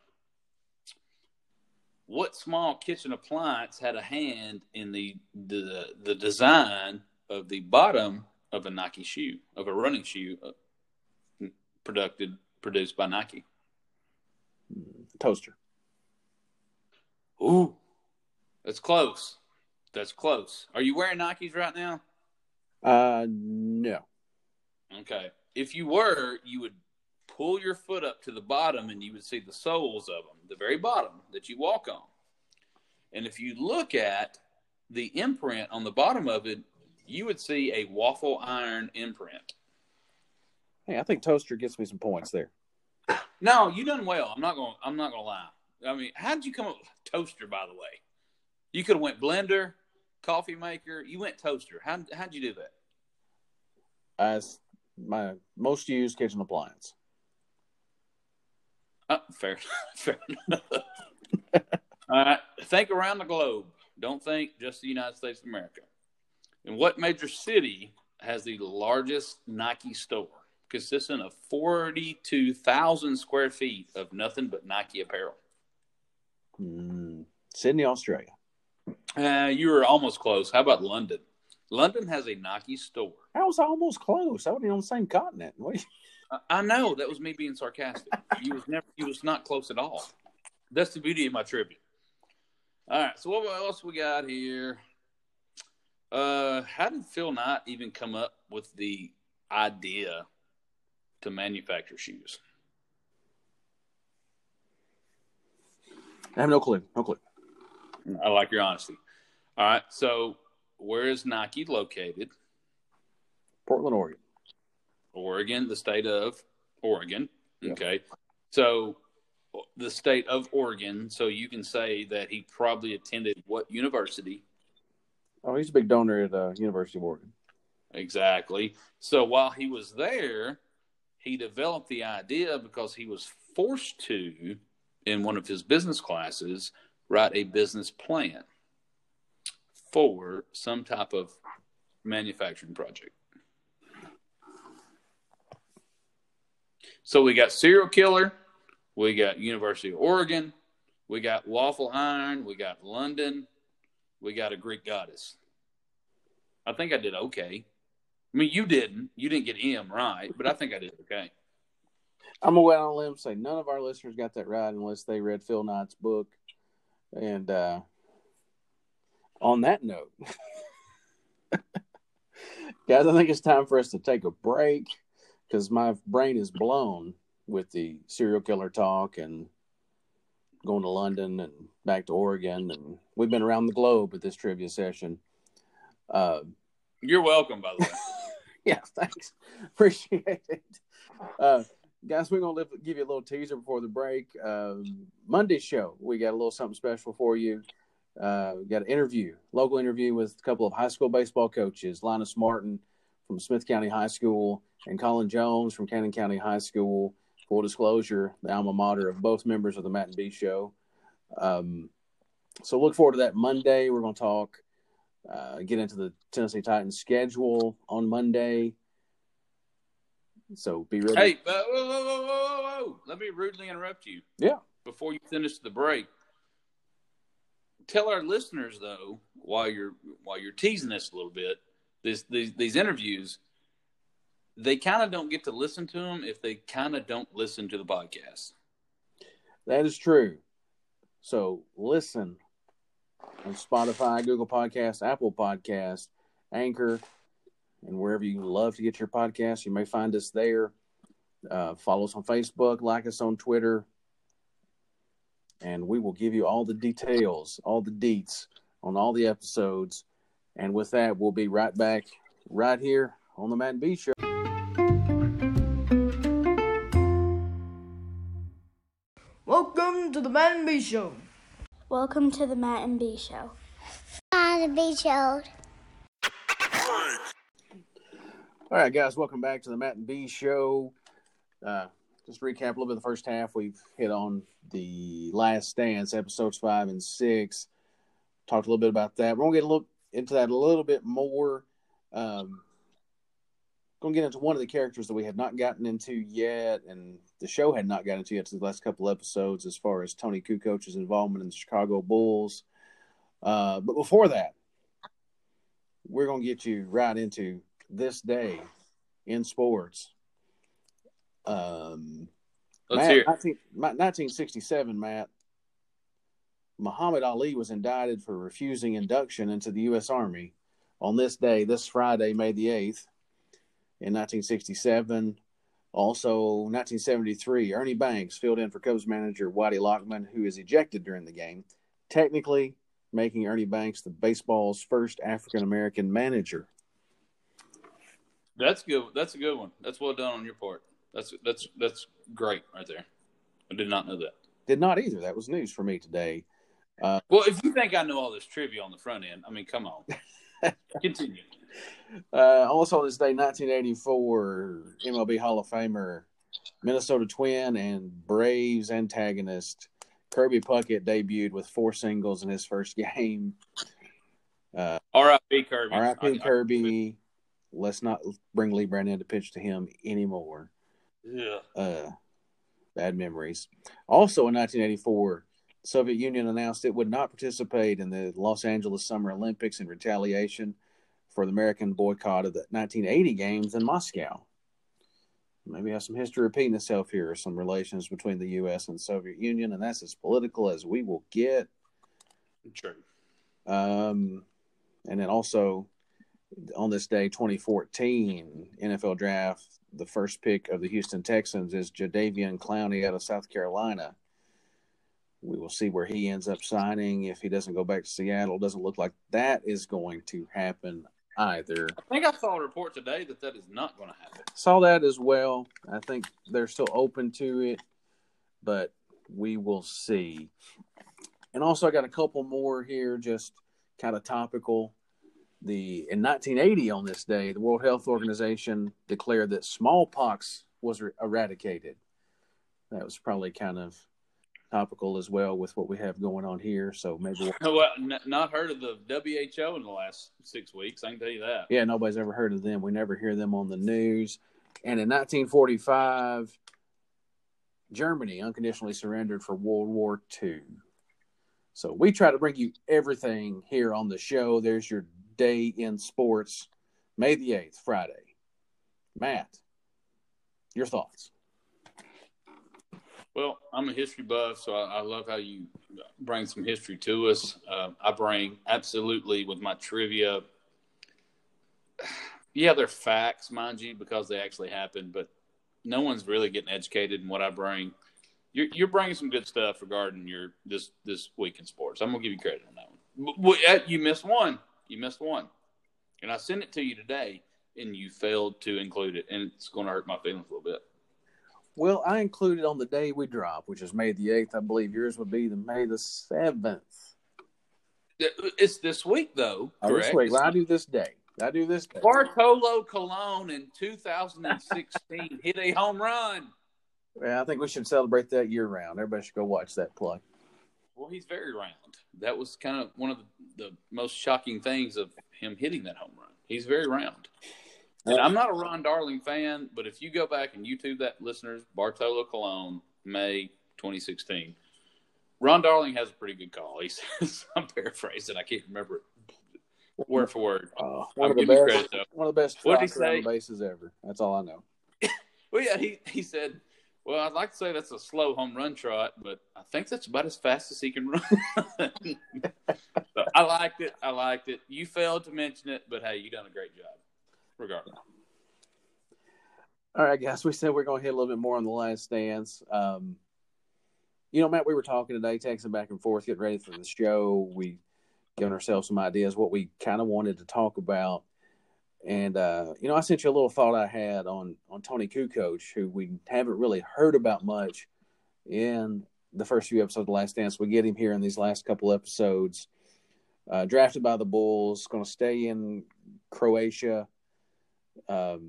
What small kitchen appliance had a hand in the design of the bottom of a Nike shoe, of a running shoe produced by Nike? Toaster. Ooh, that's close. That's close. Are you wearing Nikes right now? No. Okay. If you were, you would pull your foot up to the bottom and you would see the soles of them, the very bottom that you walk on. And if you look at the imprint on the bottom of it, you would see a waffle iron imprint. Hey, I think toaster gets me some points there. No, you done well. I'm not gonna lie. I mean, how did you come up with toaster, by the way? You could have went blender, coffee maker. You went toaster. How'd you do that? As my most used kitchen appliance. Oh, fair enough. All right. Think around the globe. Don't think just the United States of America. And what major city has the largest Nike store, consisting of 42,000 square feet of nothing but Nike apparel? Sydney, Australia. You were almost close. How about London? London has a Nike store. I was almost close. I wasn't on the same continent. I know. That was me being sarcastic. You was not close at all. That's the beauty of my trivia. All right. So what else we got here? How did Phil Knight even come up with the idea to manufacture shoes? I have no clue. I like your honesty. All right, so where is Nike located? Portland, Oregon. Oregon, the state of Oregon. Okay. Yep. So the state of Oregon, so you can say that he probably attended what university? Oh, he's a big donor at University of Oregon. Exactly. So while he was there, he developed the idea because he was forced to, in one of his business classes, write a business plan for some type of manufacturing project. So we got serial killer, we got University of Oregon, we got waffle iron, we got London, we got a Greek goddess. I think I did okay. I mean, you didn't. You didn't get M right, but I think I did okay. I'm going to go out on a limb and say none of our listeners got that right unless they read Phil Knight's book. And on that note, guys, I think it's time for us to take a break because my brain is blown with the serial killer talk and going to London and back to Oregon. And we've been around the globe with this trivia session. You're welcome, by the way. Yeah, thanks. Appreciate it. Guys, we're going to give you a little teaser before the break. Monday's show, we got a little something special for you. We got an interview, local interview with a couple of high school baseball coaches, Linus Martin from Smith County High School and Colin Jones from Cannon County High School. Full disclosure, the alma mater of both members of the Matt and B Show. So look forward to that Monday. We're going to talk. Get into the Tennessee Titans schedule on Monday. So be ready. Hey, whoa. Let me rudely interrupt you. Yeah. Before you finish the break. Tell our listeners, though, while you're teasing this a little bit, these interviews, they kind of don't get to listen to them if they kind of don't listen to the podcast. That is true. So listen on Spotify, Google Podcasts, Apple Podcasts, Anchor, and wherever you love to get your podcasts. You may find us there. Follow us on Facebook, like us on Twitter, and we will give you all the details, all the deets on all the episodes. And with that, we'll be right back right here on the Matt and B Show. Welcome to the Matt and B Show. Welcome to the Matt and B Show. Matt and B Show. All right, guys, welcome back to the Matt and B Show. Just to recap a little bit of the first half. We've hit on The Last Dance, episodes 5 and 6. Talked a little bit about that. We're going to get a look into that a little bit more. Going to get into one of the characters that we had not gotten into yet, and the show had not gotten into yet to the last couple episodes as far as Toni Kukoc's involvement in the Chicago Bulls. But before that, we're going to get you right into this day in sports. Let's hear it. 1967, Matt, Muhammad Ali was indicted for refusing induction into the U.S. Army on this day, this Friday, May the 8th. In 1967, also 1973, Ernie Banks filled in for Cubs manager Whitey Lockman, who is ejected during the game, technically making Ernie Banks the baseball's first African-American manager. That's good. That's a good one. That's well done on your part. That's great right there. I did not know that. Did not either. That was news for me today. Well, if you think I know all this trivia on the front end, I mean, come on. Continue. Also on this day, 1984, MLB Hall of Famer, Minnesota Twin and Braves antagonist Kirby Puckett debuted with 4 singles in his first game. R.I.P. Kirby. R.I.P. Kirby. Let's not bring Lee Brandon to pitch to him anymore. Yeah. Bad memories. Also in 1984, the Soviet Union announced it would not participate in the Los Angeles Summer Olympics in retaliation for the American boycott of the 1980 games in Moscow. Maybe have some history repeating itself here, some relations between the U.S. and the Soviet Union, and that's as political as we will get. True. And then also, on this day, 2014, NFL Draft, the first pick of the Houston Texans is Jadeveon Clowney out of South Carolina. We will see where he ends up signing. If he doesn't go back to Seattle, doesn't look like that is going to happen either. I think I saw a report today that that is not going to happen. Saw that as well. I think they're still open to it, but we will see. And also I got a couple more here, just kind of topical. In 1980 on this day, the World Health Organization declared that smallpox was eradicated. That was probably kind of topical as well with what we have going on here. So maybe not heard of the WHO in the last 6 weeks. I can tell you that. Yeah, nobody's ever heard of them. We never hear them on the news. And in 1945, Germany unconditionally surrendered for World War II. So we try to bring you everything here on the show. There's your day in sports, May the 8th, Friday. Matt, your thoughts? Well, I'm a history buff, so I love how you bring some history to us. I bring absolutely with my trivia. Yeah, they're facts, mind you, because they actually happened, but no one's really getting educated in what I bring. You're bringing some good stuff regarding your this week in sports. I'm going to give you credit on that one. But you missed one. And I sent it to you today, and you failed to include it, and it's going to hurt my feelings a little bit. Well, I included on the day we drop, which is May the 8th. I believe yours would be the May the 7th. It's this week, though. Oh, correct? This week. Well, I do this day. Bartolo Colon in 2016 hit a home run. Well, I think we should celebrate that year-round. Everybody should go watch that play. Well, he's very round. That was kind of one of the most shocking things of him hitting that home run. He's very round. And I'm not a Ron Darling fan, but if you go back and YouTube that, listeners, Bartolo Colon, May 2016, Ron Darling has a pretty good call. He says, I'm paraphrasing. I can't remember it word for word. I'm giving you credit, though. One of the best strikes around the bases ever. That's all I know. Well, yeah, he said, well, I'd like to say that's a slow home run trot, but I think that's about as fast as he can run. So I liked it. You failed to mention it, but, hey, you done a great job. Regardless. All right, guys. We said we're going to hit a little bit more on The Last Dance. Matt, we were talking today, texting back and forth, getting ready for the show. We giving ourselves some ideas, what we kind of wanted to talk about. And, I sent you a little thought I had on Toni Kukoc, who we haven't really heard about much in the first few episodes of The Last Dance. We get him here in these last couple episodes. Drafted by the Bulls, going to stay in Croatia. Felt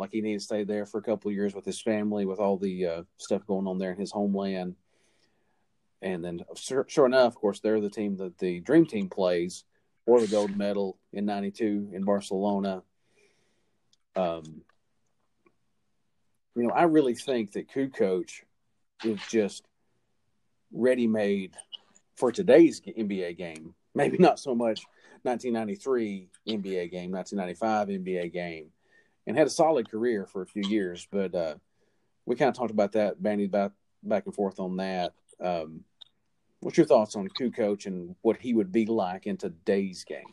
like he needed to stay there for a couple of years with his family, with all the stuff going on there in his homeland. And then, sure enough, of course, they're the team that the Dream Team plays for the gold medal in 92 in Barcelona. I really think that Kukoc is just ready-made for today's NBA game. Maybe not so much 1993 NBA game, 1995 NBA game, and had a solid career for a few years. But we kind of talked about that, bandied back and forth on that. What's your thoughts on Kukoc and what he would be like in today's game?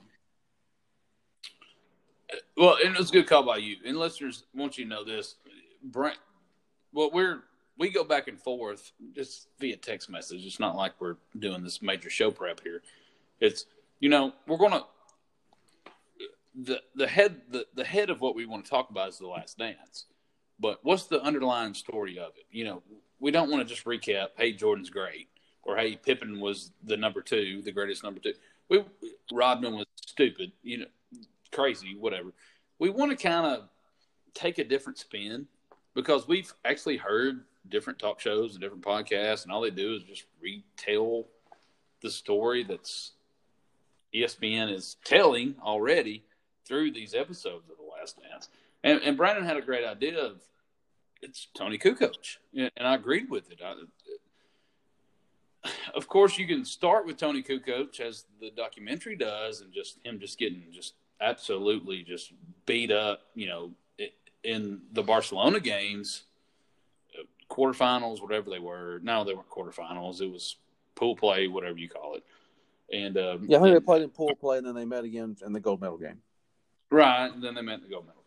Well, and it was a good call by you. And listeners, want you to know this, Brent. Well, we go back and forth just via text message. It's not like we're doing this major show prep here. It's we're gonna the head of what we want to talk about is The Last Dance, but what's the underlying story of it? We don't want to just recap. Hey, Jordan's great, or hey, Pippen was the greatest number two. Rodman was stupid, crazy, whatever. We want to kind of take a different spin because we've actually heard different talk shows and different podcasts, and all they do is just retell the story that's ESPN is telling already through these episodes of The Last Dance. And Brandon had a great idea of it's Toni Kukoc, and I agreed with it. Of course, you can start with Toni Kukoc as the documentary does and just him just getting just absolutely just beat up, in the Barcelona games, quarterfinals, whatever they were. No, they weren't quarterfinals. It was pool play, whatever you call it. And I think they played in pool play, and then they met again in the gold medal game. Right, and then they met in the gold medal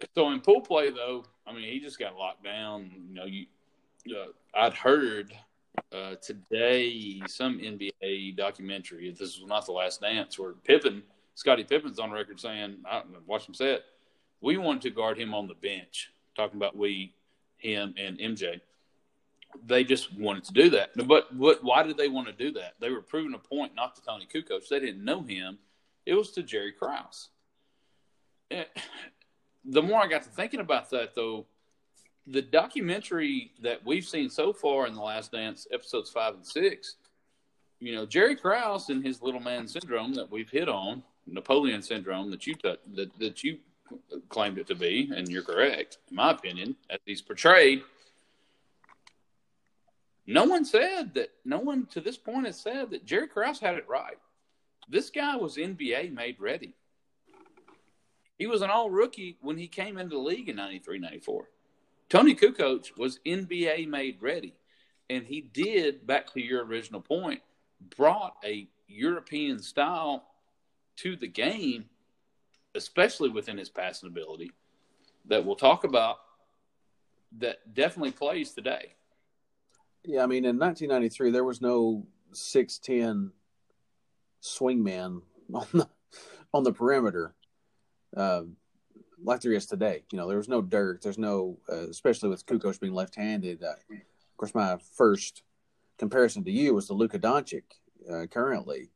game. So in pool play, though, he just got locked down. I'd heard today some NBA documentary. This was not The Last Dance, where Scottie Pippen's on record saying, I watched him say it, we wanted to guard him on the bench. Talking about him and MJ. They just wanted to do that. But why did they want to do that? They were proving a point, not to Toni Kukoc. They didn't know him. It was to Jerry Krause. And the more I got to thinking about that, though, the documentary that we've seen so far in The Last Dance, episodes 5 and 6, you know, Jerry Krause and his little man syndrome that we've hit on, Napoleon syndrome that you claimed it to be, and you're correct, in my opinion, as he's portrayed. No one to this point has said that Jerry Krause had it right. This guy was NBA made ready. He was an all-rookie when he came into the league in 93-94. Toni Kukoc was NBA made ready, and he did, back to your original point, brought a European style to the game, especially within his passing ability, that we'll talk about, that definitely plays today. Yeah, I mean, in 1993, there was no 6'10 swingman on the perimeter like there is today. You know, there was no Dirk. There's no, especially with Kukoc being left-handed. Of course, my first comparison to you was the Luka Doncic. Currently,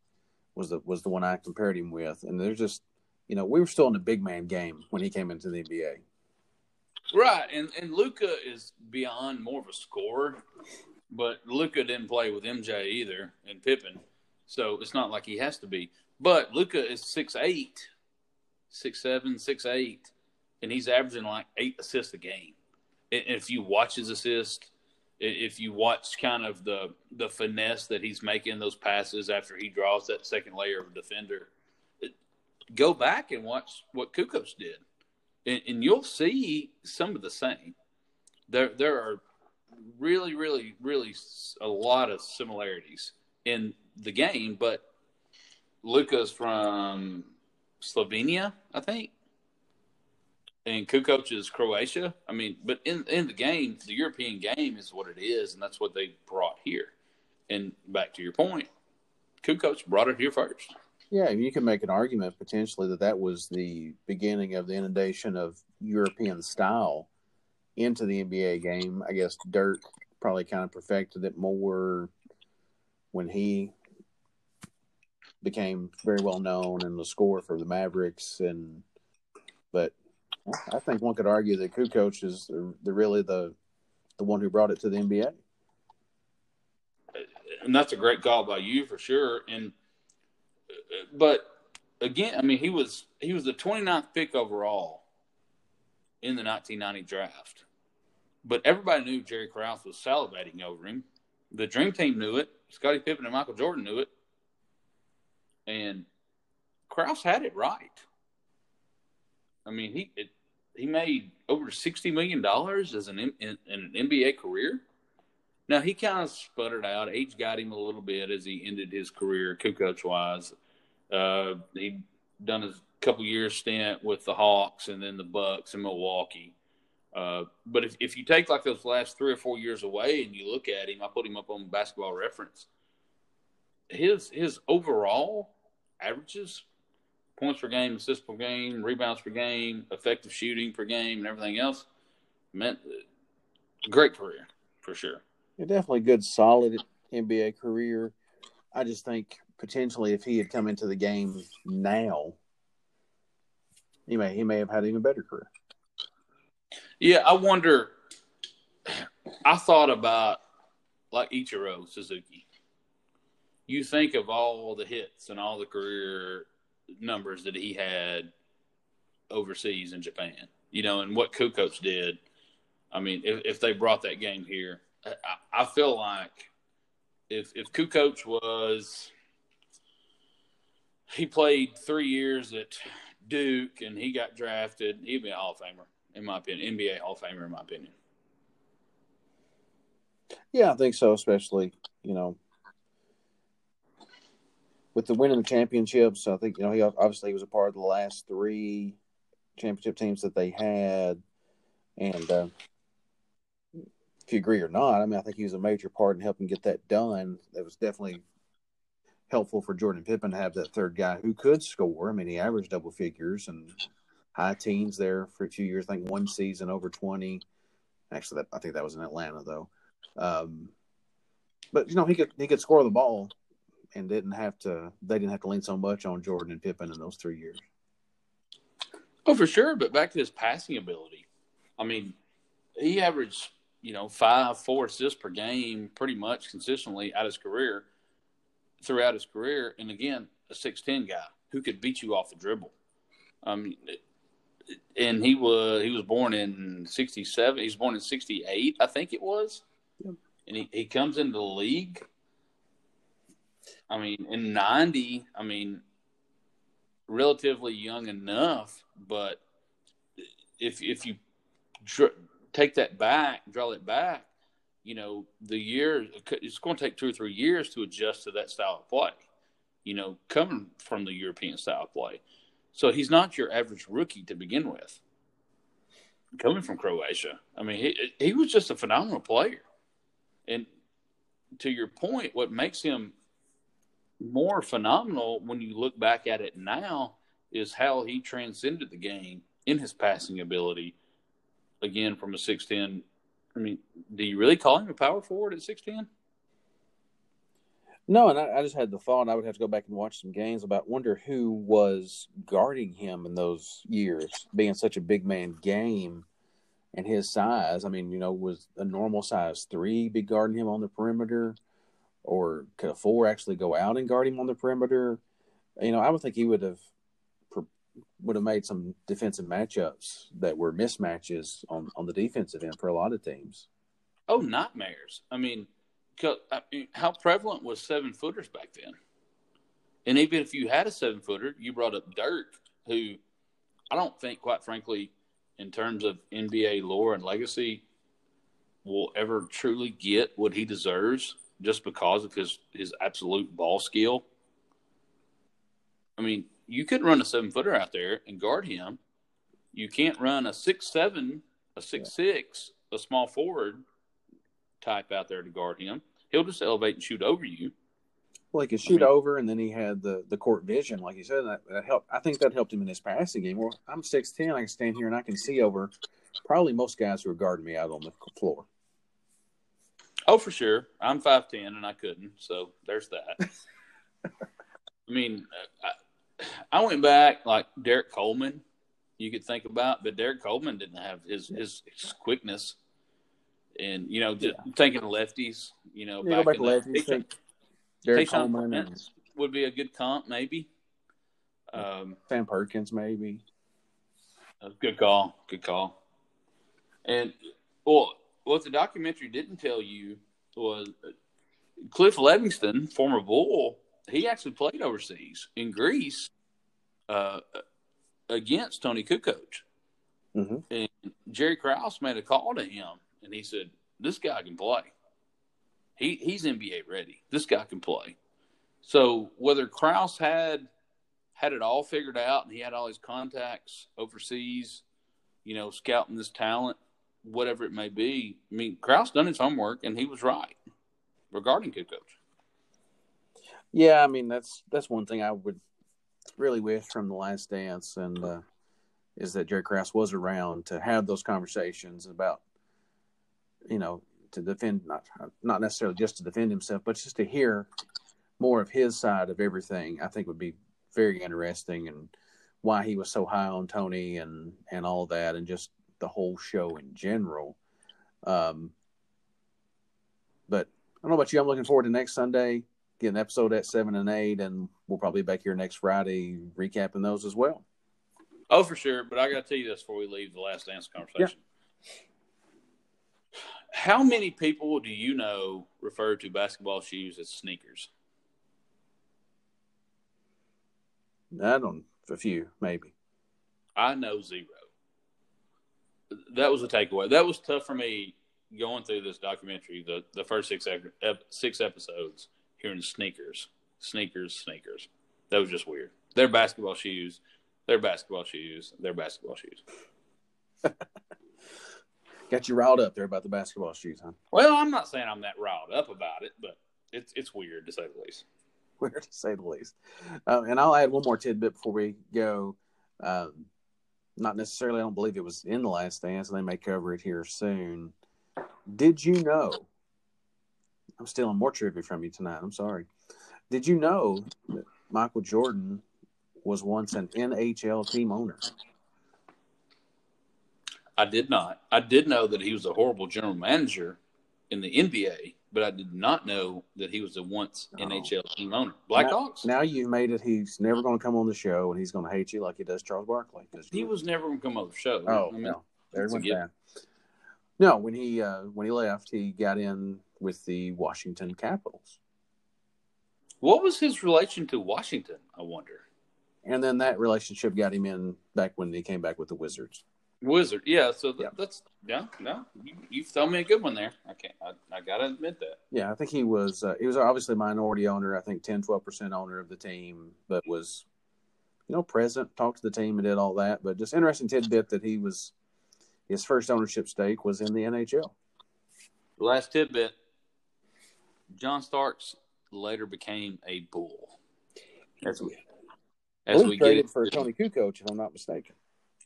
was the one I compared him with, and there's just, you know, we were still in the big man game when he came into the NBA. Right, and Luka is beyond more of a scorer, but Luka didn't play with MJ either and Pippen, so it's not like he has to be. But Luka is 6'8", 6'7", 6'8", and he's averaging like 8 assists a game. And if you watch his assist, if you watch kind of the finesse that he's making those passes after he draws that second layer of a defender, go back and watch what Kukoc did. And you'll see some of the same. There are really, really, really a lot of similarities in the game. But Luka's from Slovenia, I think, and Kukoc is Croatia. I mean, but in the game, the European game is what it is, and that's what they brought here. And back to your point, Kukoc brought it here first. Yeah, you can make an argument potentially that was the beginning of the inundation of European style into the NBA game. I guess Dirk probably kind of perfected it more when he became very well known and the scorer for the Mavericks. But I think one could argue that Kukoc is really the one who brought it to the NBA. And that's a great call by you for sure. But again, I mean, he was the 29th pick overall in the 1990 draft. But everybody knew Jerry Krause was salivating over him. The Dream Team knew it. Scottie Pippen and Michael Jordan knew it. And Krause had it right. I mean, he made over $60 million as in an NBA career. Now, he kind of sputtered out. Age got him a little bit as he ended his career, Kukoc-wise. He'd done a couple-year stint with the Hawks and then the Bucks in Milwaukee. But if you take, like, those last 3 or 4 years away and you look at him, I put him up on Basketball Reference, his overall averages, points per game, assists per game, rebounds per game, effective shooting per game, and everything else, meant great career for sure. Definitely good, solid NBA career. I just think potentially if he had come into the game now, he may have had an even better career. Yeah, I wonder. I thought about like Ichiro Suzuki. You think of all the hits and all the career numbers that he had overseas in Japan, you know, and what Kukoc did. I mean, if they brought that game here, I feel like if Kukoc he played 3 years at Duke and he got drafted, he'd be a Hall of Famer, in my opinion, NBA Hall of Famer, in my opinion. Yeah, I think so, especially, you know, with the win of the championships. I think, you know, he was a part of the last 3 championship teams that they had, and if you agree or not. I mean, I think he was a major part in helping get that done. That was definitely helpful for Jordan Pippen to have that third guy who could score. I mean, he averaged double figures and high teens there for a few years. I think one season over 20. Actually, I think that was in Atlanta, though. But, you know, he could score the ball and they didn't have to lean so much on Jordan and Pippen in those 3 years. Oh, for sure. But back to his passing ability. I mean, he averaged, you know, 5-4 assists per game pretty much consistently throughout his career. And again, a 6'10" guy who could beat you off the dribble. And he was born in 1967. He was born in 1968, I think it was. Yep. And he comes into the league. I mean, in 1990, I mean, relatively young enough, but if you draw it back, you know, the year it's going to take 2 or 3 years to adjust to that style of play, you know, coming from the European style of play. So he's not your average rookie to begin with, coming from Croatia. I mean, he was just a phenomenal player. And to your point, what makes him more phenomenal when you look back at it now is how he transcended the game in his passing ability. Again, from a 6'10", I mean, do you really call him a power forward at 6'10"? No, and I just had the thought, I would have to go back and watch some games about wonder who was guarding him in those years, being such a big man game and his size. I mean, you know, was a normal size 3 be guarding him on the perimeter, or could a 4 actually go out and guard him on the perimeter? You know, I would think he would have made some defensive matchups that were mismatches on the defensive end for a lot of teams. Oh, nightmares. I mean, how prevalent was 7-footers back then? And even if you had a 7-footer, you brought up Dirk, who I don't think, quite frankly, in terms of NBA lore and legacy, will ever truly get what he deserves just because of his absolute ball skill. I mean, you could run a 7-footer out there and guard him. You can't run a 6'7", a 6'6", a small forward type out there to guard him. He'll just elevate and shoot over you. Well, he could shoot over, and then he had the court vision, like you said. That helped. I think that helped him in his passing game. Well, I'm 6'10", I can stand here and I can see over probably most guys who are guarding me out on the floor. Oh, for sure. I'm 5'10", and I couldn't, so there's that. I mean, I went back, like Derek Coleman, you could think about, but Derek Coleman didn't have his quickness. And, you know, thinking lefties, you know. Yeah, back lefties. Derek Coleman would be a good comp, maybe. Sam Perkins, maybe. Good call. Good call. And, well, what the documentary didn't tell you was Cliff Livingston, former Bull, he actually played overseas in Greece against Toni Kukoc. Mm-hmm. And Jerry Krause made a call to him, and he said, this guy can play. He's NBA ready. This guy can play. So whether Krause had it all figured out and he had all his contacts overseas, you know, scouting this talent, whatever it may be, I mean, Krause done his homework, and he was right regarding Kukoc. Yeah, I mean, that's one thing I would really wish from The Last Dance and is that Jerry Krause was around to have those conversations about, you know, to defend, not necessarily just to defend himself, but just to hear more of his side of everything, I think would be very interesting, and why he was so high on Tony and all that, and just the whole show in general. But I don't know about you, I'm looking forward to next Sunday. Get an episode at 7 and 8, and we'll probably be back here next Friday recapping those as well. Oh, for sure. But I got to tell you this before we leave The Last Dance conversation. Yeah. How many people do you know refer to basketball shoes as sneakers? I don't know. A few, maybe. I know 0. That was a takeaway. That was tough for me going through this documentary, the first six episodes. Hearing sneakers. That was just weird. They're basketball shoes. Got you riled up there about the basketball shoes, huh? Well, I'm not saying I'm that riled up about it, but it's weird, to say the least. Weird, to say the least. And I'll add one more tidbit before we go. Not necessarily, I don't believe it was in The Last Dance, and they may cover it here soon. Did you know? I'm stealing more trivia from you tonight. I'm sorry. Did you know that Michael Jordan was once an NHL team owner? I did not. I did know that he was a horrible general manager in the NBA, but I did not know that he was a once NHL team owner. Blackhawks? Now you made it. He's never going to come on the show, and he's going to hate you like he does Charles Barkley. He was never going to come on the show. Oh, I mean, no. There went that. No, when he left, he got in with the Washington Capitals. What was his relation to Washington, I wonder? And then that relationship got him in back when he came back with the Wizards. Wizard, yeah. So that's you thrown me a good one there. I gotta admit that. Yeah, I think he was obviously minority owner. I think 10-12% owner of the team, but was present, talked to the team, and did all that. But just interesting tidbit that he was his first ownership stake was in the NHL. Last tidbit: John Starks later became a Bull. That's weird. As we traded for Toni Kukoc, if I'm not mistaken.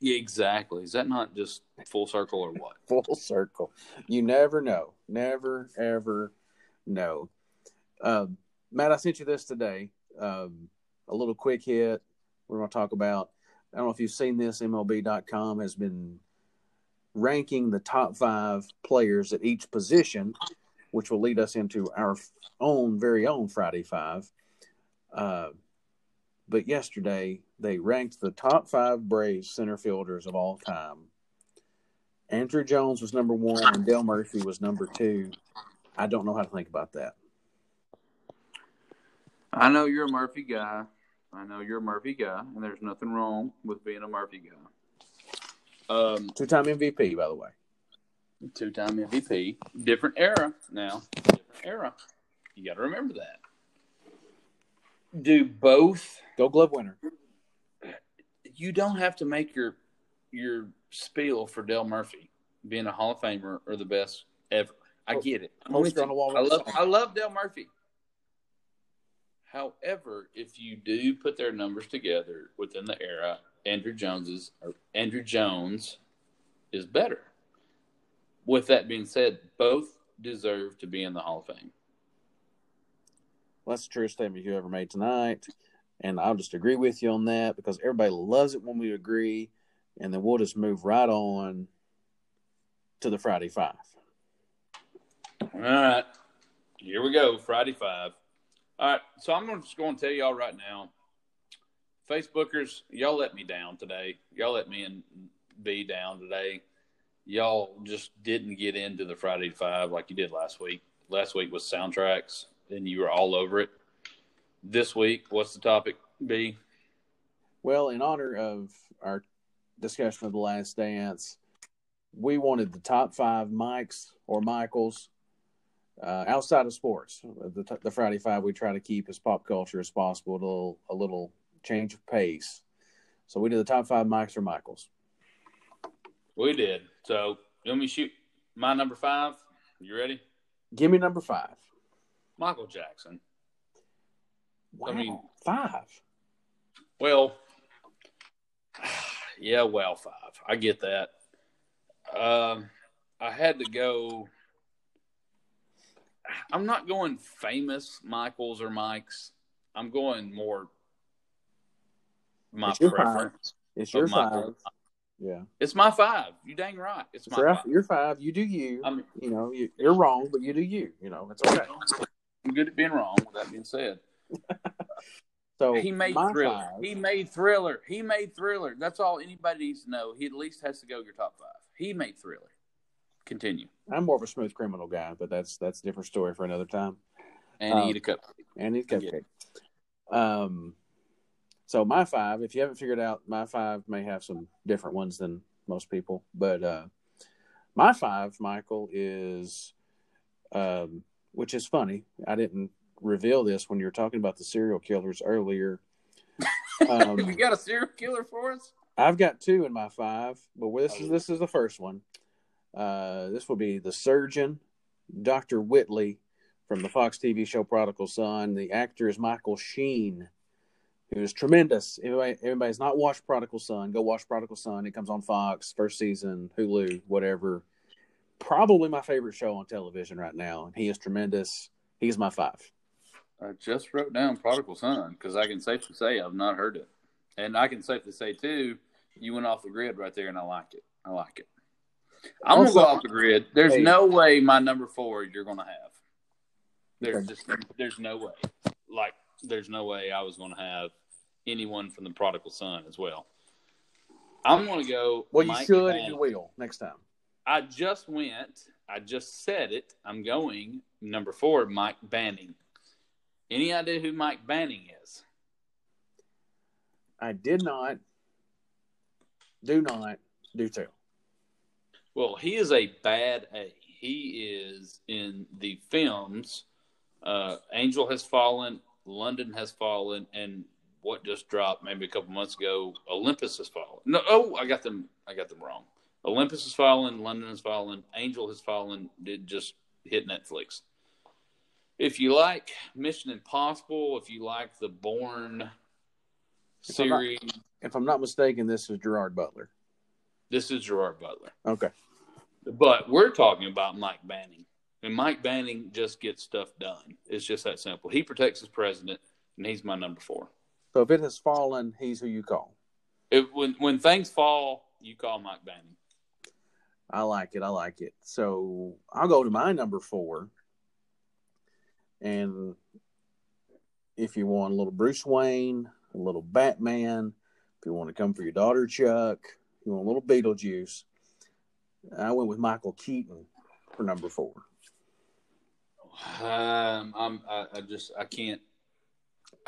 Yeah, exactly. Is that not just full circle or what? Full circle. You never know. Never, ever know. Matt, I sent you this today. A little quick hit we're going to talk about. I don't know if you've seen this. MLB.com has been ranking the top 5 players at each position, which will lead us into our very own Friday 5. But yesterday, they ranked the top 5 Braves center fielders of all time. Andrew Jones was number 1, and Dale Murphy was number 2. I don't know how to think about that. I know you're a Murphy guy. And there's nothing wrong with being a Murphy guy. Two-time MVP, by the way. Two-time MVP. Different era now. You got to remember that. Do both Gold Glove winner? You don't have to make your spiel for Dale Murphy being a Hall of Famer or the best ever. I get it. I love Dale Murphy. However, if you do put their numbers together within the era, Andrew Jones is better. With that being said, both deserve to be in the Hall of Fame. Well, that's the truest statement you ever made tonight, and I'll just agree with you on that because everybody loves it when we agree, and then we'll just move right on to the Friday 5. All right. Here we go, Friday 5. All right, so I'm just going to tell y'all right now, Facebookers, y'all let me down today. Y'all let me and B down today. Y'all just didn't get into the Friday 5 like you did last week. Last week was soundtracks. And you were all over it. This week, what's the topic, B? Well, in honor of our discussion of The Last Dance, we wanted the top 5 Mikes or Michaels outside of sports. The Friday 5 we try to keep as pop culture as possible, a little change of pace. So we did the top 5 Mikes or Michaels. We did. So let me shoot my number 5. You ready? Give me number 5. Michael Jackson. Wow, 5. Well, yeah, 5. I get that. I had to go. I'm not going famous Michaels or Mikes. I'm going more my preference. It's your 5. Yeah, it's my 5. You dang right. It's my 5. Your 5. You do you. I mean, you're wrong, but you do you. It's okay. I'm good at being wrong. With that being said, so he made Thriller. That's all anybody needs to know. He at least has to go your top 5. He made Thriller. Continue. I'm more of a Smooth Criminal guy, but that's a different story for another time. And eat a cupcake. And eat a cupcake. Yeah. So my 5. If you haven't figured out, my 5 may have some different ones than most people, but my 5, Michael, is. Which is funny. I didn't reveal this when you were talking about the serial killers earlier. You got a serial killer for us? I've got 2 in my 5, but this is the first one. This will be the surgeon, Dr. Whitley, from the Fox TV show Prodigal Son. The actor is Michael Sheen, who is tremendous. Everybody's not watched Prodigal Son, go watch Prodigal Son. It comes on Fox, first season, Hulu, whatever. Probably my favorite show on television right now. And he is tremendous. He's my five. I just wrote down Prodigal Son because I can safely say I've not heard it. And I can safely say, too, you went off the grid right there, and I like it. I like it. I'm going to go off the grid. There's no way my number four you're going to have. There's no way. Like, there's no way I was going to have anyone from the Prodigal Son as well. I'm going to go. Well, you should and you will next time. I just went. I just said it. I'm going number four, Mike Banning. Any idea who Mike Banning is? I did not. Do not. Do tell. Well, he is a bad A. He is in the films Angel Has Fallen, London Has Fallen, and what just dropped maybe a couple months ago, Olympus Has Fallen. No, I got them wrong. Olympus Has Fallen, London Has Fallen, Angel Has Fallen. It just hit Netflix. If you like Mission Impossible, if you like the Bourne series. If I'm not mistaken, this is Gerard Butler. This is Gerard Butler. Okay. But we're talking about Mike Banning. And Mike Banning just gets stuff done. It's just that simple. He protects his president, and he's my number four. So if it has fallen, he's who you call. When things fall, you call Mike Banning. I like it. I like it. So I'll go to my number four. And if you want a little Bruce Wayne, a little Batman, if you want to come for your daughter, Chuck, you want a little Beetlejuice, I went with Michael Keaton for number four. I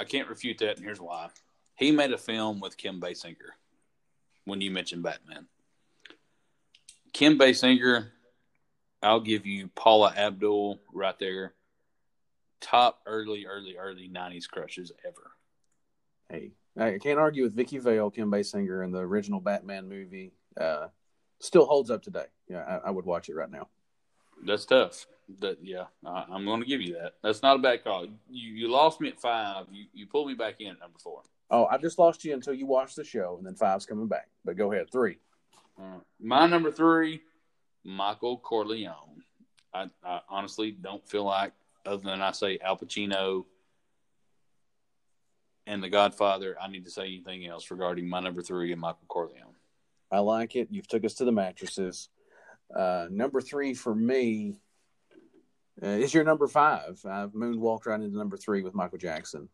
can't refute that, and here's why. He made a film with Kim Basinger when you mentioned Batman. Kim Basinger, I'll give you Paula Abdul right there. Top early 90s crushes ever. Hey, I can't argue with Vicky Vale, Kim Basinger, in the original Batman movie. Still holds up today. Yeah, I would watch it right now. That's tough. I'm going to give you that. That's not a bad call. You lost me at five. You pulled me back in at number four. Oh, I just lost you until you watched the show, and then five's coming back. But go ahead, three. My number three, Michael Corleone. I honestly don't feel like, other than I say Al Pacino and The Godfather, I need to say anything else regarding my number three and Michael Corleone. I like it. You've took us to the mattresses. Number three for me is your number five. I've moonwalked right into number three with Michael Jackson.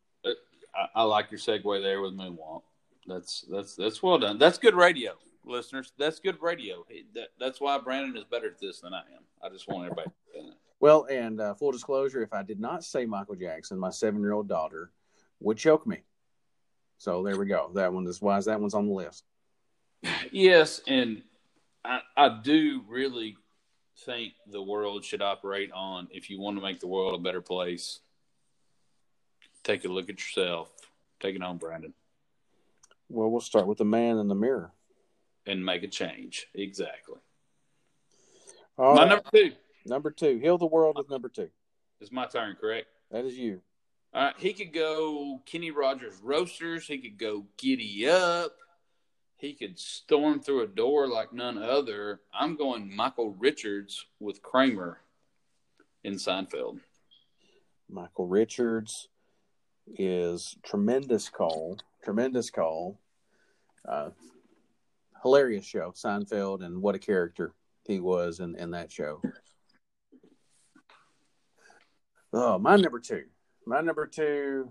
I like your segue there with moonwalk. That's well done. That's good radio, listeners. That's good radio. That's why Brandon is better at this than I am. I just want everybody to know that. Well, and full disclosure, if I did not say Michael Jackson, my 7-year-old daughter would choke me. So there we go. That one is wise. That one's on the list. Yes, and I do really think the world should operate on, if you want to make the world a better place, take a look at yourself. Take it home, Brandon. Well, we'll start with the man in the mirror. And make a change. Exactly. All right. My number two. Number two. Heal the world is number two. It's my turn, correct? That is you. All right. He could go Kenny Rogers Roasters. He could go Giddy Up. He could storm through a door like none other. I'm going Michael Richards with Kramer in Seinfeld. Michael Richards is tremendous call. Tremendous call. Hilarious show, Seinfeld, and what a character he was in that show. Oh, my number two. My number two.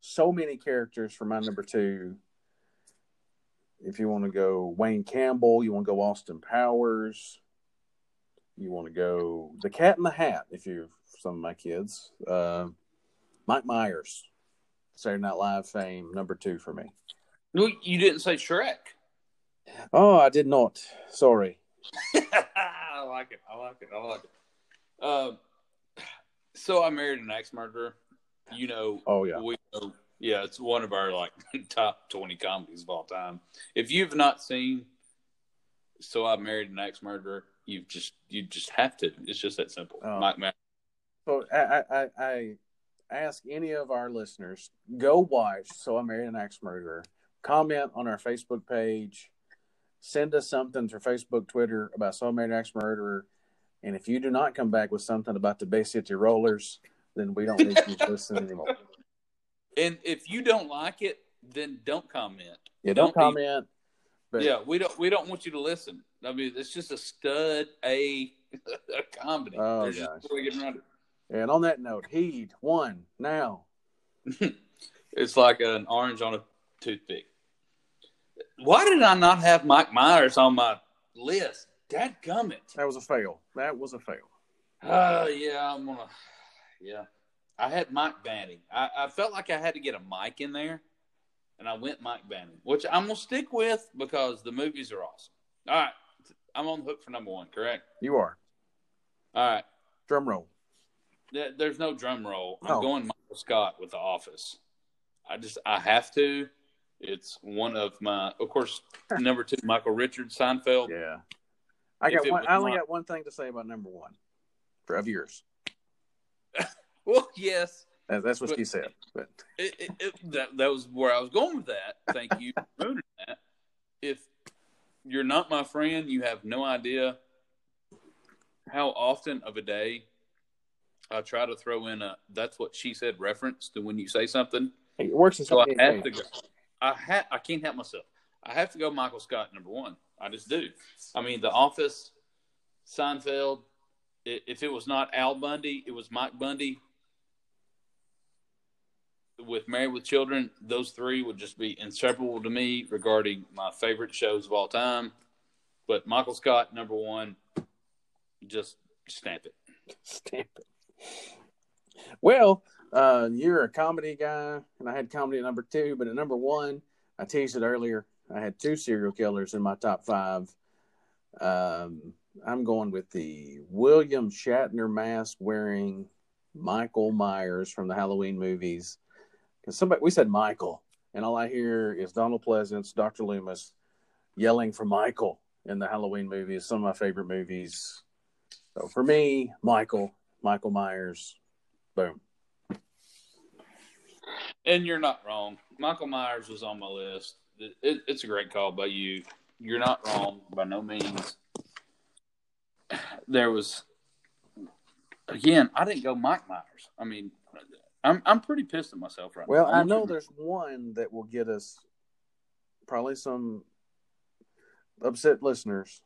So many characters for my number two. If you want to go Wayne Campbell, you want to go Austin Powers, you want to go The Cat in the Hat, if you're some of my kids. Mike Myers, Saturday Night Live fame, number two for me. No, you didn't say Shrek. Oh, I did not. Sorry. I like it. I like it. I like it. So I married an axe murderer. You know. Oh yeah. Yeah, it's one of our top 20 comedies of all time. If you've not seen so I married an ex-murderer. You just have to. It's just that simple. So I ask any of our listeners, go watch So I Married an Ex-Murderer. Comment on our Facebook page. Send us something through Facebook, Twitter about So I Married an Ex-Murderer. And if you do not come back with something about the Bay City Rollers, then we don't need you to listen anymore. And if you don't like it, then don't comment. Yeah, don't comment. But yeah, we don't want you to listen. I mean, it's just a stud comedy. Oh, there's gosh. Just really getting around it. And on that note, heed one now. It's like an orange on a toothpick. Why did I not have Mike Myers on my list? Dadgummit. That was a fail. Yeah. I had Mike Banning. I felt like I had to get a Mike in there, and I went Mike Banning, which I'm going to stick with because the movies are awesome. All right. I'm on the hook for number one, correct? You are. All right. Drum roll. There's no drum roll. I'm going Michael Scott with The Office. I have to. It's one of my, of course, number two, Michael Richards, Seinfeld. Yeah. I only got one thing to say about number one of yours. Well, yes. That's what she said. But that was where I was going with that. Thank you for ruining that. If you're not my friend, you have no idea how often of a day I try to throw in a "that's what she said" reference to when you say something. It works. So I can't help myself. I have to go Michael Scott number one. I just do. I mean, The Office, Seinfeld. If it was not Al Bundy, it was Mike Bundy. With Married with Children, those three would just be inseparable to me regarding my favorite shows of all time. But Michael Scott number one. Just stamp it. Stamp it. Well, you're a comedy guy, and I had comedy at number two, but at number one, I teased it earlier. I had two serial killers in my top five. I'm going with the William Shatner mask wearing Michael Myers from the Halloween movies. Because we said Michael, and all I hear is Donald Pleasance, Dr. Loomis yelling for Michael in the Halloween movies. Some of my favorite movies. So for me, Michael Myers, boom. And you're not wrong. Michael Myers was on my list. It's a great call by you. You're not wrong by no means. There was, again, I didn't go Mike Myers. I mean, I'm pretty pissed at myself right now. Well, I know there's one that will get us probably some upset listeners.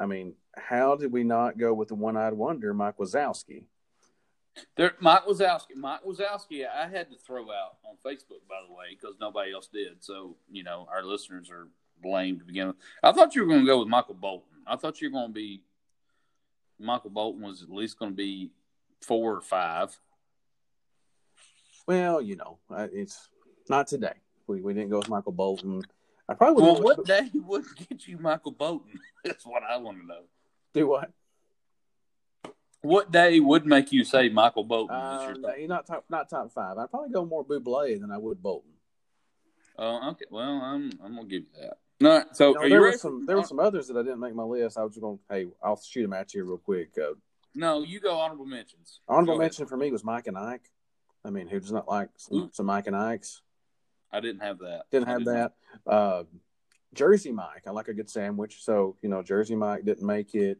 I mean, how did we not go with the one-eyed wonder, Mike Wazowski? Mike Wazowski, I had to throw out on Facebook, by the way, because nobody else did. So, you know, our listeners are blamed to begin with. I thought you were going to go with Michael Bolton. I thought you were going to be – Michael Bolton was at least going to be 4 or 5. Well, you know, it's not today. We didn't go with Michael Bolton. What day wouldn't get you Michael Bolton? That's what I want to know. Do what? What day would make you say Michael Bolton? Not top five. I'd probably go more Bublé than I would Bolton. Oh, okay. Well, I'm gonna give you that. All right. So there were some others that I didn't make my list. I was just I'll shoot them at you real quick. No, you go honorable mentions. Honorable mention for me was Mike and Ike. I mean, who does not like some Mike and Ikes? I didn't have that. Didn't have that. Jersey Mike. I like a good sandwich. So, you know, Jersey Mike didn't make it.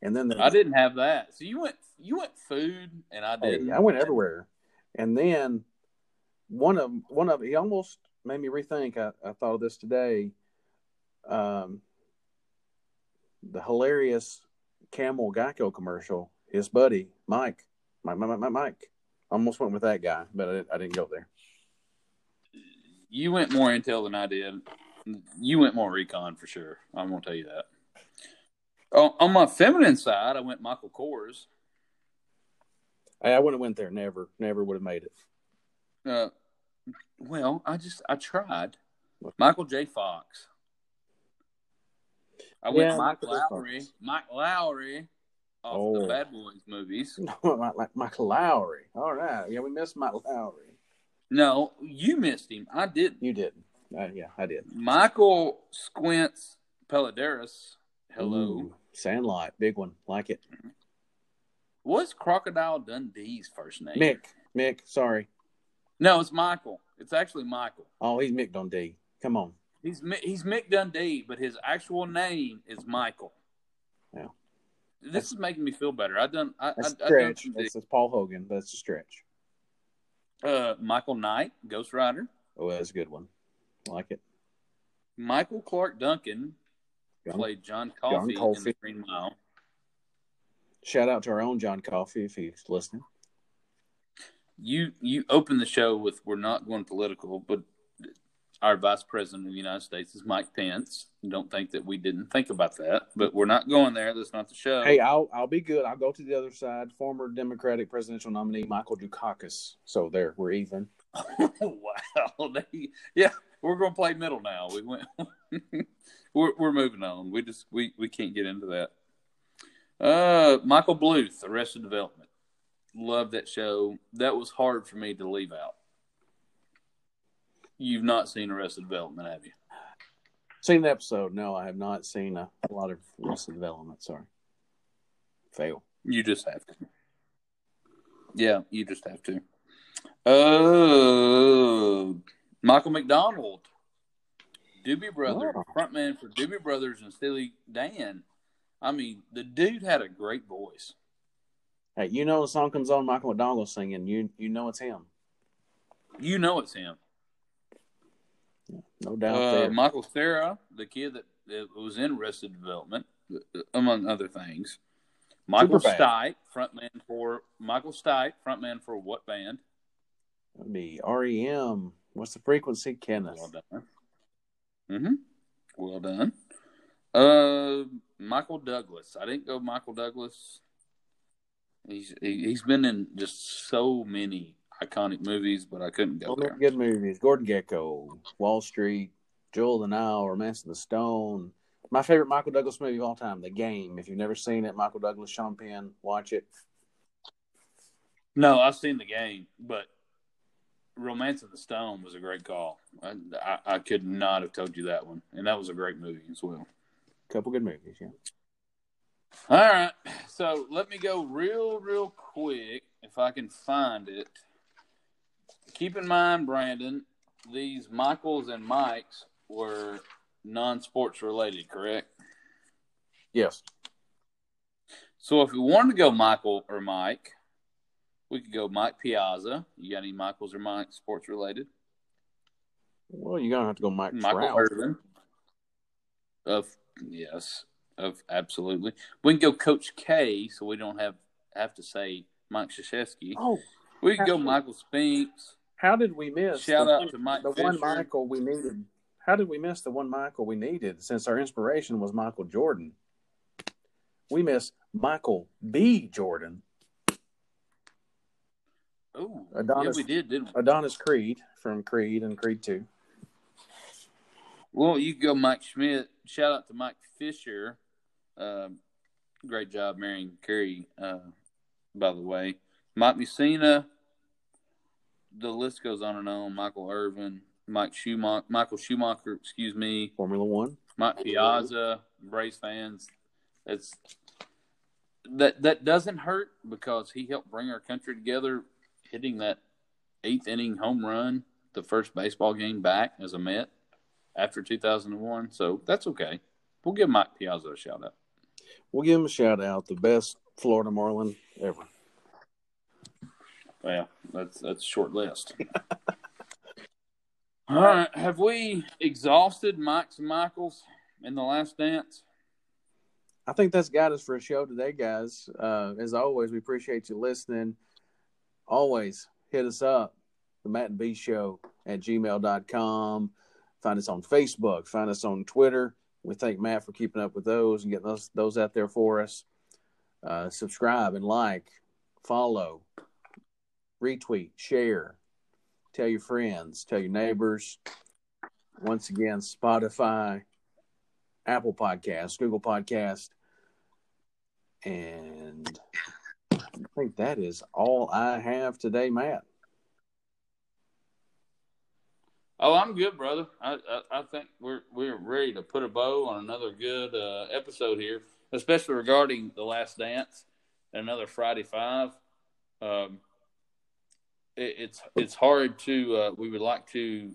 And then I didn't have that. So you went food and I didn't. Yeah, I went everywhere. And then one of he almost made me rethink. I thought of this today. The hilarious Camel Geico commercial, his buddy, Mike. Almost went with that guy, but I didn't go there. You went more intel than I did. You went more recon for sure. I'm going to tell you that. On my feminine side, I went Michael Kors. I wouldn't have went there. Never would have made it. Well, I tried. Michael J. Fox. I went Mike Lowry off the Bad Boys movies. Like Michael Lowry. All right. Yeah, we missed Mike Lowry. No, you missed him. I didn't. You didn't. Yeah, I did. Michael Squints Peladaris Hello. Ooh, Sandlot. Big one. Like it. What's Crocodile Dundee's first name? Mick. Sorry. No, it's Michael. It's actually Michael. Oh, he's Mick Dundee. Come on. He's Mick Dundee, but his actual name is Michael. Yeah. This is making me feel better. That's a stretch. This is Paul Hogan, but it's a stretch. Michael Knight, Ghost Rider. Oh, that's a good one. I like it. Michael Clark Duncan played John Coffey in the Green Mile. Shout out to our own John Coffey if he's listening. You opened the show with we're not going political, but our Vice President of the United States is Mike Pence. Don't think that we didn't think about that, but we're not going there. That's not the show. Hey, I'll be good. I'll go to the other side. Former Democratic presidential nominee Michael Dukakis. So there, we're even. Wow. Yeah, we're going to play middle now. We went. we're moving on. We just we can't get into that. Michael Bluth, Arrested Development. Love that show. That was hard for me to leave out. You've not seen Arrested Development, have you? Seen the episode. No, I have not seen a lot of Arrested Development. Sorry. Fail. You just have to. Yeah, you just have to. Michael McDonald. Doobie Brothers. Oh. Frontman for Doobie Brothers and Steely Dan. I mean, the dude had a great voice. Hey, you know the song comes on, Michael McDonald singing. You know it's him. You know it's him. No doubt there. Michael Cera, the kid that was in Arrested Development, among other things. Michael Stipe, frontman for what band? That'd be REM. What's the frequency, Kenneth? Well done. Mm-hmm. Well done. Michael Douglas. I didn't go Michael Douglas. He's been in just so many iconic movies, but I couldn't go there. Good movies. Gordon Gekko, Wall Street, Jewel of the Nile, Romance of the Stone. My favorite Michael Douglas movie of all time, The Game. If you've never seen it, Michael Douglas, Sean Penn, watch it. No, I've seen The Game, but Romance of the Stone was a great call. I could not have told you that one, and that was a great movie as well. Couple good movies, yeah. All right, so let me go real quick if I can find it. Keep in mind, Brandon, these Michaels and Mikes were non-sports related, correct? Yes. So if we wanted to go Michael or Mike, we could go Mike Piazza. You got any Michaels or Mikes sports related? Well, you're going to have to go Michael Irvin. Absolutely. We can go Coach K, so we don't have to say Mike Krzyzewski. Oh, we can go Michael Spinks. How did we miss Shout out to Mike the Fisher. One Michael we needed? How did we miss the one Michael we needed since our inspiration was Michael Jordan? We missed Michael B. Jordan. Oh, yeah, we did, didn't we? Adonis Creed from Creed and Creed 2. Well, you go Mike Schmidt. Shout out to Mike Fisher. Great job marrying Carrie, by the way. Mike Mussina. The list goes on and on. Michael Irvin, Michael Schumacher, excuse me. Formula One. Mike Piazza, Braves fans. That doesn't hurt because he helped bring our country together, hitting that 8th inning home run, the first baseball game back as a Met after 2001. So that's okay. We'll give Mike Piazza a shout out. We'll give him a shout out. The best Florida Marlin ever. Well, that's a short list. All right. Have we exhausted Mike's and Michaels in The Last Dance? I think that's got us for a show today, guys. As always, we appreciate you listening. Always hit us up, the Matt and B Show at gmail.com. Find us on Facebook. Find us on Twitter. We thank Matt for keeping up with those and getting those out there for us. Subscribe and like, follow, retweet, share, tell your friends, tell your neighbors. Once again, Spotify, Apple Podcasts, Google Podcasts, and I think that is all I have today, Matt. Oh, I'm good, brother. I think we're ready to put a bow on another good episode here, especially regarding The Last Dance, another Friday Five. It's hard to we would like to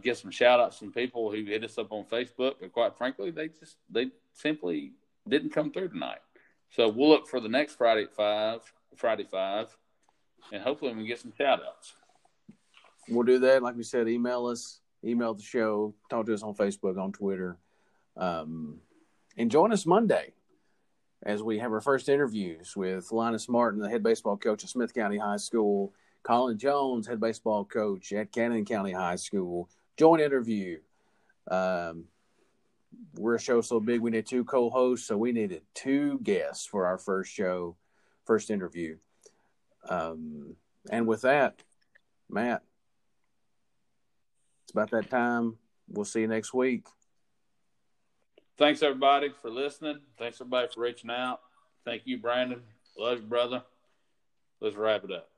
get some shout-outs from people who hit us up on Facebook, but quite frankly, they simply didn't come through tonight. So we'll look for the next Friday at 5, Friday 5, and hopefully we can get some shout-outs. We'll do that. Like we said, email us, email the show, talk to us on Facebook, on Twitter, and join us Monday as we have our first interviews with Linus Martin, the head baseball coach at Smith County High School, Colin Jones, head baseball coach at Cannon County High School. Joint interview. We're a show so big we need 2 co-hosts, so we needed 2 guests for our first show, first interview. And with that, Matt, it's about that time. We'll see you next week. Thanks, everybody, for listening. Thanks, everybody, for reaching out. Thank you, Brandon. Love you, brother. Let's wrap it up.